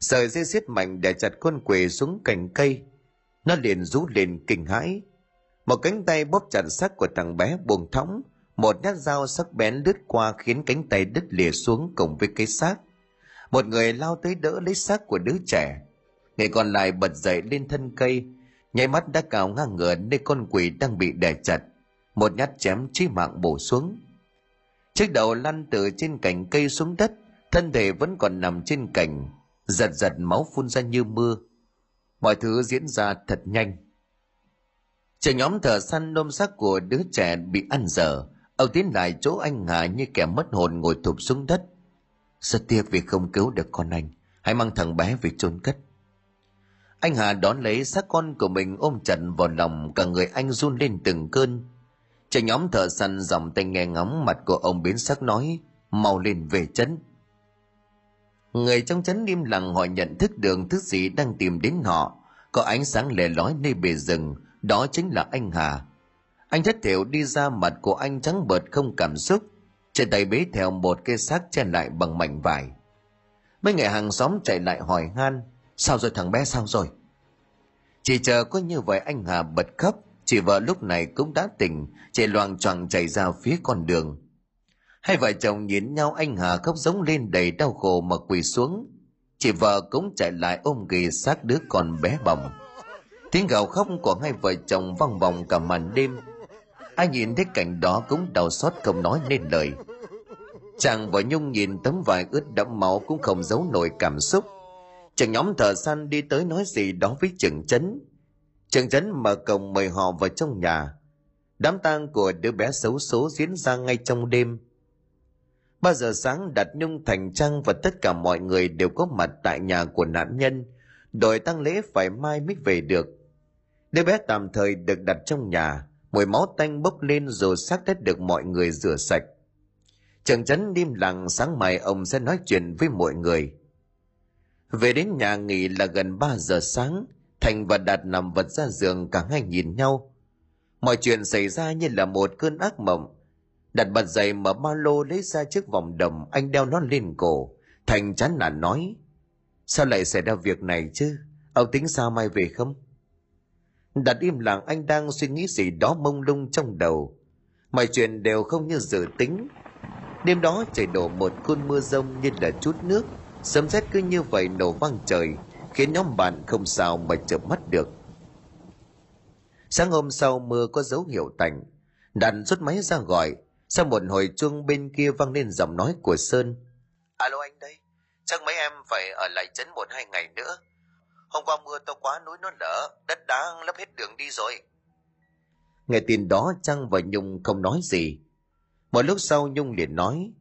sợi dây siết mạnh để chặt con quỷ xuống cành cây. Nó liền rú lên kinh hãi. Một cánh tay bóp chặt xác của thằng bé buông thõng, một nhát dao sắc bén lướt qua khiến cánh tay đứt lìa xuống cùng với cái xác. Một người lao tới đỡ lấy xác của đứa trẻ, người còn lại bật dậy lên thân cây, nháy mắt đã cào ngang ngửa nơi con quỷ đang bị đè chặt, một nhát chém chí mạng bổ xuống. Chiếc đầu lăn từ trên cành cây xuống đất, thân thể vẫn còn nằm trên cành, giật giật máu phun ra như mưa. Mọi thứ diễn ra thật nhanh. Chờ nhóm thợ săn nôm xác của đứa trẻ bị ăn dở, ông tiến lại chỗ anh Hà như kẻ mất hồn, ngồi thụp xuống đất. "Rất tiếc vì không cứu được con anh, hãy mang thằng bé về chôn cất." Anh Hà đón lấy xác con của mình ôm chặt vào lòng, cả người anh run lên từng cơn. Chờ nhóm thợ săn dòng tay nghe ngóng mặt của ông biến sắc, nói: "Mau lên về trấn." Người trong trấn im lặng, họ nhận thức đường thứ gì đang tìm đến họ. Có ánh sáng lẻ lói nơi bề rừng, đó chính là anh Hà. Anh thất thểu đi ra, mặt của anh trắng bợt không cảm xúc, trên tay bế theo một cái xác che lại bằng mảnh vải. Mấy người hàng xóm chạy lại hỏi han: "Sao rồi thằng bé, sao rồi?" Chỉ chờ có như vậy anh Hà bật khóc. Chị vợ lúc này cũng đã tỉnh, chạy loạng choạng chạy ra phía con đường. Hai vợ chồng nhìn nhau, anh Hà khóc giống lên đầy đau khổ mà quỳ xuống. Chị vợ cũng chạy lại ôm ghì xác đứa con bé bỏng. Tiếng gào khóc của hai vợ chồng vang vọng cả màn đêm. Ai nhìn thấy cảnh đó cũng đau xót không nói nên lời. Chàng và Nhung nhìn tấm vải ướt đẫm máu cũng không giấu nổi cảm xúc. Chàng nhóm thợ săn đi tới nói gì đó với trưởng trấn. Trưởng trấn mở cổng mời họ vào trong nhà. Đám tang của đứa bé xấu số diễn ra ngay trong đêm. Ba giờ sáng, Đạt, Nhung, Thành, Trang và tất cả mọi người đều có mặt tại nhà của nạn nhân. Đội tang lễ phải mai mới về được. Đứa bé tạm thời được đặt trong nhà. Mùi máu tanh bốc lên rồi xác đã được mọi người rửa sạch. Trưởng trấn im lặng, sáng mai ông sẽ nói chuyện với mọi người. Về đến nhà nghỉ là gần ba giờ sáng. Thành và Đạt nằm vật ra giường, cả hai nhìn nhau. Mọi chuyện xảy ra như là một cơn ác mộng. Đạt bật dậy mở ba lô lấy ra chiếc vòng đồng, anh đeo nó lên cổ. Thành chán nản nói: "Sao lại xảy ra việc này chứ? Ông tính sao mai về không?" Đạt im lặng, anh đang suy nghĩ gì đó mông lung trong đầu. Mọi chuyện đều không như dự tính. Đêm đó trời đổ một cơn mưa rông như là chút nước, sấm sét cứ như vậy nổ vang trời, khiến nhóm bạn không sao mà chợp mắt được. Sáng hôm sau mưa có dấu hiệu tạnh. Đạt rút máy ra gọi. Sau một hồi chuông bên kia vang lên giọng nói của Sơn: "Alo anh đây, chắc mấy em phải ở lại trấn một hai ngày nữa. Hôm qua mưa to quá, núi nó lở, đất đá lấp hết đường đi rồi." Nghe tin đó Trang và Nhung không nói gì. Một lúc sau Nhung liền nói: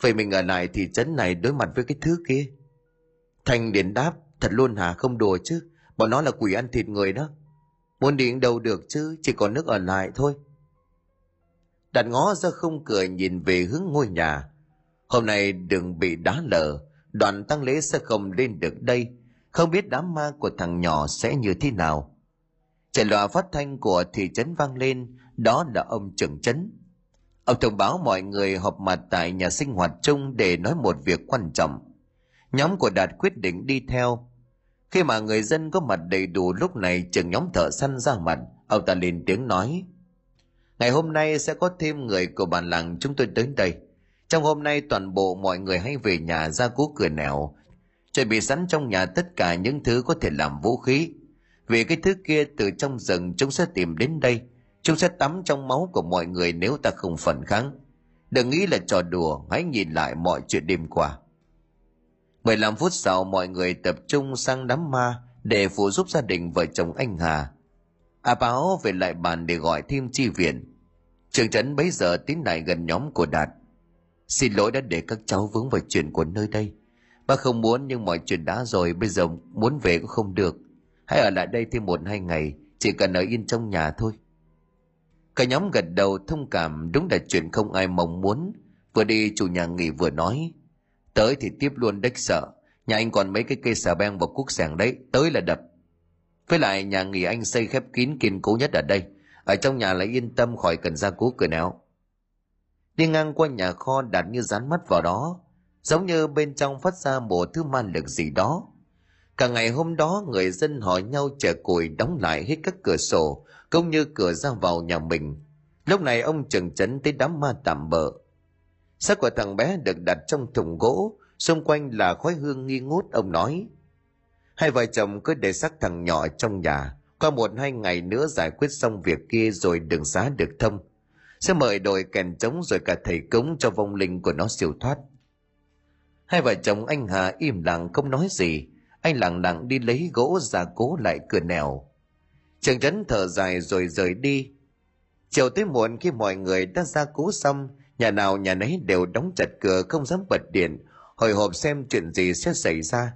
"Vậy mình ở lại thì trấn này đối mặt với cái thứ kia." Thành liền đáp: "Thật luôn hả? Không đùa chứ, bọn nó là quỷ ăn thịt người đó. Muốn đi đâu được chứ, chỉ còn nước ở lại thôi." Đạt ngó ra không cửa nhìn về hướng ngôi nhà. Hôm nay đường bị đá lở, đoàn tang lễ sẽ không lên được đây. Không biết đám ma của thằng nhỏ sẽ như thế nào. Trải loa phát thanh của thị trấn vang lên, đó là ông trưởng trấn. Ông thông báo mọi người họp mặt tại nhà sinh hoạt chung để nói một việc quan trọng. Nhóm của Đạt quyết định đi theo. Khi mà người dân có mặt đầy đủ lúc này, trưởng nhóm thợ săn ra mặt, ông ta lên tiếng nói: "Ngày hôm nay sẽ có thêm người của bản làng chúng tôi tới đây. Trong hôm nay toàn bộ mọi người hãy về nhà ra cố cửa nẻo, chuẩn bị sẵn trong nhà tất cả những thứ có thể làm vũ khí. Vì cái thứ kia từ trong rừng chúng sẽ tìm đến đây, Chúng sẽ tắm trong máu của mọi người nếu ta không phản kháng. Đừng nghĩ là trò đùa, hãy nhìn lại mọi chuyện đêm qua. mười lăm phút sau, mọi người tập trung sang đám ma để phụ giúp gia đình vợ chồng anh Hà. A Báo về lại bàn để gọi thêm chi viện. Trường trấn bấy giờ tiến lại gần nhóm của Đạt. Xin lỗi đã để các cháu vướng vào chuyện của nơi đây. Bác không muốn nhưng mọi chuyện đã rồi, bây giờ muốn về cũng không được. Hãy ở lại đây thêm một hai ngày, chỉ cần ở yên trong nhà thôi. Cả nhóm gật đầu thông cảm, đúng là chuyện không ai mong muốn. Vừa đi chủ nhà nghỉ vừa nói, tới thì tiếp luôn đếch sợ, nhà anh còn mấy cái cây xà beng và cuốc sẻng đấy, tới là đập. Với lại nhà nghỉ anh xây khép kín kiên cố nhất ở đây, ở trong nhà lại yên tâm khỏi cần ra cố cửa nào. Đi ngang qua nhà kho, Đạt như dán mắt vào đó, giống như bên trong phát ra một thứ ma lực gì đó. Cả ngày hôm đó người dân hỏi nhau chở củi, đóng lại hết các cửa sổ cũng như cửa ra vào nhà mình. Lúc này ông trưởng trấn tới đám ma tạm bợ. Xác của thằng bé được đặt trong thùng gỗ, xung quanh là khói hương nghi ngút. Ông nói, hai vợ chồng cứ để xác thằng nhỏ trong nhà, qua một hai ngày nữa giải quyết xong việc kia rồi đường xá được thông, sẽ mời đội kèn trống rồi cả thầy cúng cho vong linh của nó siêu thoát. Hai vợ chồng anh Hà im lặng không nói gì. Anh lặng lặng đi lấy gỗ ra cố lại cửa nẻo. Trường trấn thở dài rồi rời đi. Chiều tới muộn, khi mọi người đã ra cố xong, nhà nào nhà nấy đều đóng chặt cửa, không dám bật điện, hồi hộp xem chuyện gì sẽ xảy ra.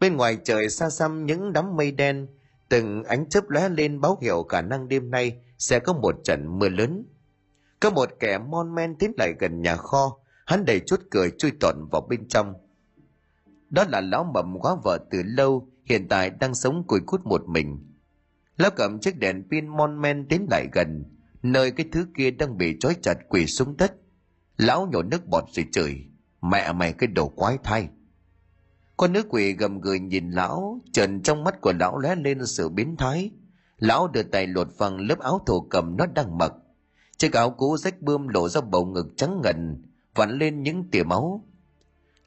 Bên ngoài trời xa xăm những đám mây đen, từng ánh chớp lóe lên báo hiệu khả năng đêm nay sẽ có một trận mưa lớn. Có một kẻ mon men tiến lại gần nhà kho, hắn đẩy chốt cửa chui tọt vào bên trong. Đó là lão Mậm, góa vợ từ lâu, hiện tại đang sống cùi cút một mình. Lão cầm chiếc đèn pin mon men tiến lại gần, nơi cái thứ kia đang bị trói chặt quỳ xuống đất. Lão nhổ nước bọt rồi chửi, mẹ mày cái đồ quái thai. Con nữ quỷ gầm gừ nhìn lão, trần trong mắt của lão lóe lên sự biến thái. Lão đưa tay lột phẳng lớp áo thổ cầm nó đang mặc. Chiếc áo cũ rách bươm lộ ra bầu ngực trắng ngần, vặn lên những tia máu.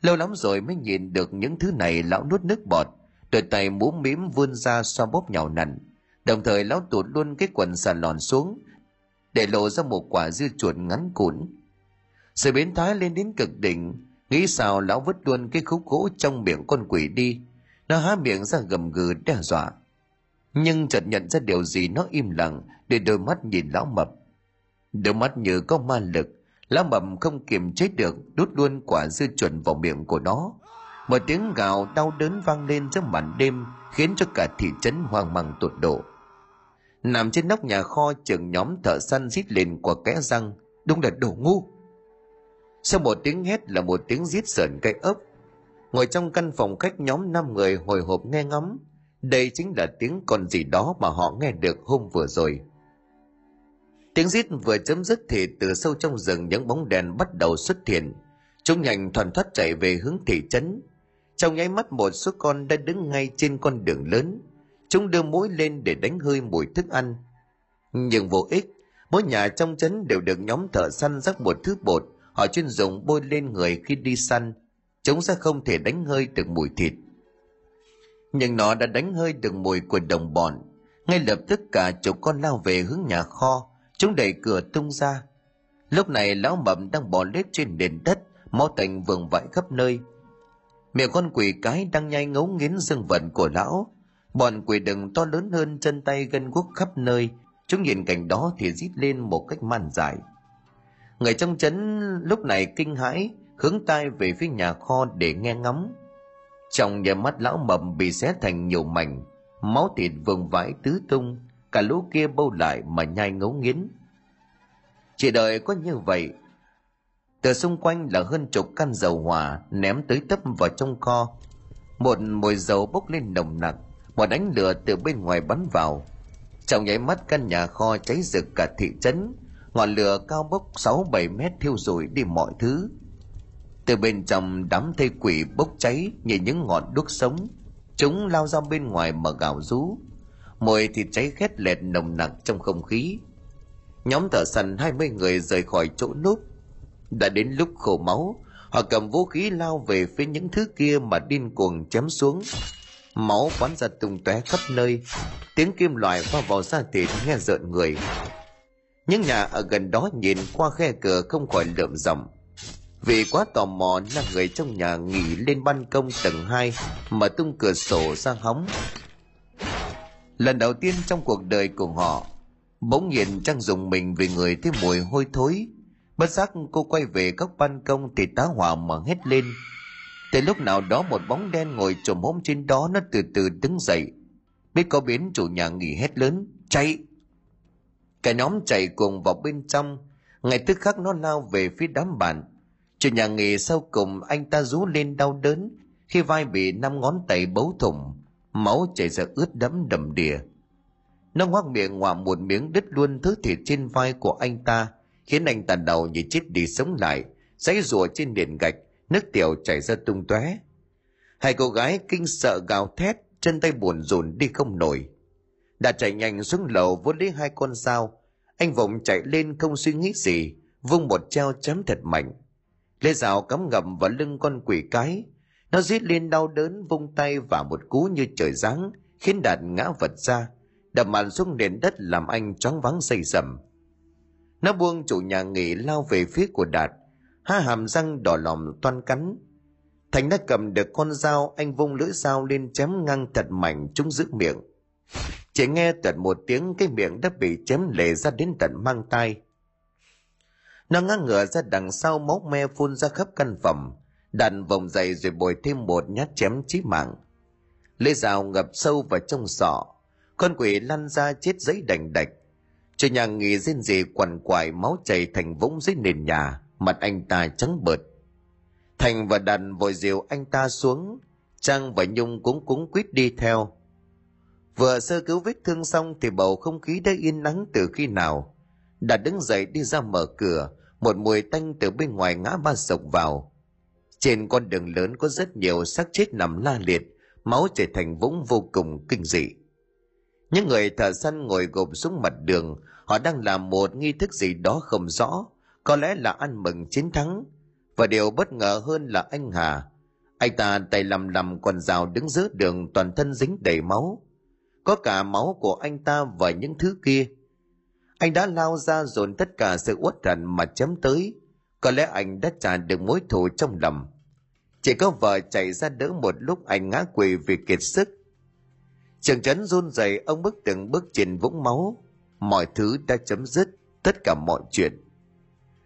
Lâu lắm rồi mới nhìn được những thứ này, lão nuốt nước bọt, đôi tay múa mím vươn ra xoa bóp nhào nặn. Đồng thời lão tụt luôn cái quần xà lòn xuống, để lộ ra một quả dưa chuột ngắn cũn. Sự biến thái lên đến cực đỉnh, nghĩ sao lão vứt luôn cái khúc gỗ trong miệng con quỷ đi. Nó há miệng ra gầm gừ đe dọa, nhưng chợt nhận ra điều gì, nó im lặng để đôi mắt nhìn lão Mập. Đôi mắt như có ma lực, lão Mập không kiềm chế được đút luôn quả dưa chuột vào miệng của nó. Một tiếng gào đau đớn vang lên trong màn đêm, khiến cho cả thị trấn hoang mang tột độ. Nằm trên nóc nhà kho, trưởng nhóm thợ săn rít lên qua kẽ răng, đúng là đồ ngu. Sau một tiếng hét là một tiếng rít sởn cay ốc. Ngồi trong căn phòng khách, nhóm năm người hồi hộp nghe ngóng. Đây chính là tiếng còn gì đó mà họ nghe được hôm vừa rồi. Tiếng rít vừa chấm dứt thì từ sâu trong rừng những bóng đèn bắt đầu xuất hiện. Chúng nhanh thoăn thoắt chạy về hướng thị trấn. Trong nháy mắt, một số con đã đứng ngay trên con đường lớn. Chúng đưa mũi lên để đánh hơi mùi thức ăn, nhưng vô ích. Mỗi nhà trong trấn đều được nhóm thợ săn rắc một thứ bột họ chuyên dùng bôi lên người khi đi săn. Chúng sẽ không thể đánh hơi được mùi thịt, nhưng nó đã đánh hơi được mùi của đồng bọn. Ngay lập tức cả chục con lao về hướng nhà kho. Chúng đẩy cửa tung ra. Lúc này lão Mậm đang bò lết trên nền đất, máu tanh vương vãi khắp nơi. Miệng con quỷ cái đang nhai ngấu nghiến dương vật của lão. Bọn quỷ đừng to lớn hơn, chân tay gân guốc khắp nơi. Chúng nhìn cảnh đó thì rít lên một cách man dại. Người trong trấn lúc này kinh hãi, hướng tai về phía nhà kho để nghe ngóng. Trong nhà mắt lão Mậm bị xé thành nhiều mảnh, máu thịt vương vãi tứ tung. Cả lũ kia bâu lại mà nhai ngấu nghiến. Chỉ đợi có như vậy. Từ xung quanh là hơn chục căn dầu hỏa ném tới tấp vào trong kho. Một mùi dầu bốc lên nồng nặc, một ánh lửa từ bên ngoài bắn vào. Trong nháy mắt, căn nhà kho cháy rực cả thị trấn. Ngọn lửa cao bốc sáu bảy mét thiêu rụi đi mọi thứ. Từ bên trong, đám thây quỷ bốc cháy như những ngọn đuốc sống. Chúng lao ra bên ngoài mà gào rú. Mùi thịt cháy khét lẹt nồng nặc trong không khí. Nhóm thợ săn hai mươi người rời khỏi chỗ núp. Đã đến lúc khổ máu, họ cầm vũ khí lao về phía những thứ kia mà điên cuồng chém xuống. Máu bắn ra tung tóe khắp nơi, tiếng kim loại va vào da thịt nghe rợn người. Những nhà ở gần đó nhìn qua khe cửa không khỏi lượm giọng. Vì quá tò mò là người trong nhà nghỉ lên ban công tầng hai mà tung cửa sổ ra hóng. Lần đầu tiên trong cuộc đời của họ, bỗng nhiên Trang dùng mình vì người thấy mùi hôi thối. Bất giác cô quay về góc ban công thì tá hỏa mà hét lên. Tới lúc nào đó một bóng đen ngồi chồm hổm trên đó, nó từ từ đứng dậy. Biết có biến, chủ nhà nghỉ hét lớn: "Chạy!" Cả nhóm chạy cùng vào bên trong. Ngay tức khắc nó lao về phía đám bạn. Chủ nhà nghỉ sau cùng anh ta rú lên đau đớn khi vai bị năm ngón tay bấu thủng, máu chảy ra ướt đẫm đầm đìa. Nó ngoác miệng ngoạm một miếng đứt luôn thứ thịt trên vai của anh ta, khiến anh ta đầu như chết đi sống lại, giãy giụa trên nền gạch, nước tiểu chảy ra tung tóe. Hai cô gái kinh sợ gào thét, chân tay buồn rùn đi không nổi. Đã chạy nhanh xuống lầu vốn lấy hai con dao, anh vùng chạy lên không suy nghĩ gì, vung một treo chém thật mạnh. Lê dao cắm ngầm vào lưng con quỷ cái, nó rít lên đau đớn, vung tay và một cú như trời giáng khiến Đạt ngã vật ra, đập mạnh xuống nền đất làm anh choáng váng xây sầm. Nó buông chủ nhà nghỉ lao về phía của Đạt, há hàm răng đỏ lòm toan cắn. Thành đã cầm được con dao, anh vung lưỡi dao lên chém ngang thật mạnh trúng giữa miệng. Chỉ nghe tận một tiếng, cái miệng đã bị chém lệ ra đến tận mang tai. Nó ngã ngửa ra đằng sau, máu me phun ra khắp căn phòng. Đàn vòng dậy rồi bồi thêm một nhát chém chí mạng. Lưỡi dao ngập sâu vào trong sọ, con quỷ lăn ra chết giấy đành đạch. Chủ nhà nghỉ rên rỉ quằn quại, máu chảy thành vũng dưới nền nhà, mặt anh ta trắng bợt. Thành và Đàn vội dìu anh ta xuống, Trang và Nhung cũng cúng quýt đi theo. Vừa sơ cứu vết thương xong thì bầu không khí đã yên lắng từ khi nào. Đạt đứng dậy đi ra mở cửa, một mùi tanh từ bên ngoài ngã ba sộc vào. Trên con đường lớn có rất nhiều xác chết nằm la liệt, máu chảy thành vũng vô cùng kinh dị. Những người thợ săn ngồi gộp xuống mặt đường, họ đang làm một nghi thức gì đó không rõ, có lẽ là ăn mừng chiến thắng. Và điều bất ngờ hơn là anh Hà, anh ta tay lầm lầm con dao đứng giữa đường, toàn thân dính đầy máu, có cả máu của anh ta và những thứ kia. Anh đã lao ra dồn tất cả sự uất hận mà chém tới, có lẽ anh đã trả được mối thù trong lòng. Chỉ có vợ chạy ra đỡ một lúc, anh ngã quỵ vì kiệt sức. Trường trấn run rẩy, ông bước từng bước trên vũng máu. Mọi thứ đã chấm dứt, tất cả mọi chuyện.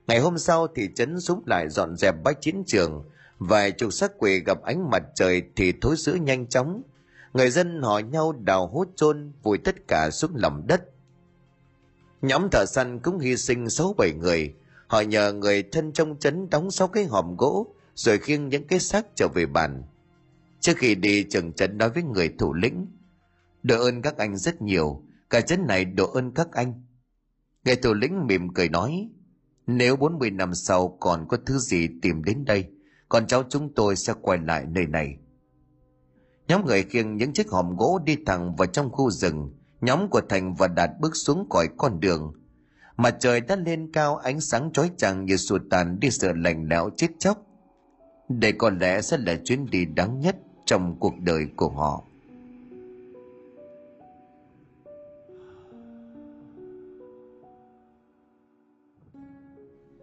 Ngày hôm sau thì trấn súng lại dọn dẹp bách chiến trường. Vài chục xác quỷ gặp ánh mặt trời thì thối rữa nhanh chóng. Người dân họ nhau đào hốt chôn vùi tất cả xuống lòng đất. Nhóm thợ săn cũng hy sinh sáu bảy người. Họ nhờ người thân trong trấn đóng sáu cái hòm gỗ rồi khiêng những cái xác trở về bàn. Trước khi đi, trưởng trấn nói với người thủ lĩnh: "Đỡ ơn các anh rất nhiều, cả trấn này đỡ ơn các anh." Người thủ lĩnh mỉm cười nói: "Nếu bốn mươi năm sau còn có thứ gì tìm đến đây, con cháu chúng tôi sẽ quay lại nơi này." Nhóm người khiêng những chiếc hòm gỗ đi thẳng vào trong khu rừng. Nhóm của Thành và Đạt bước xuống khỏi con đường. Mặt trời đã lên cao, ánh sáng chói chang như xua tan đi sự lạnh lẽo chết chóc. Đây có lẽ sẽ là chuyến đi đáng nhất trong cuộc đời của họ.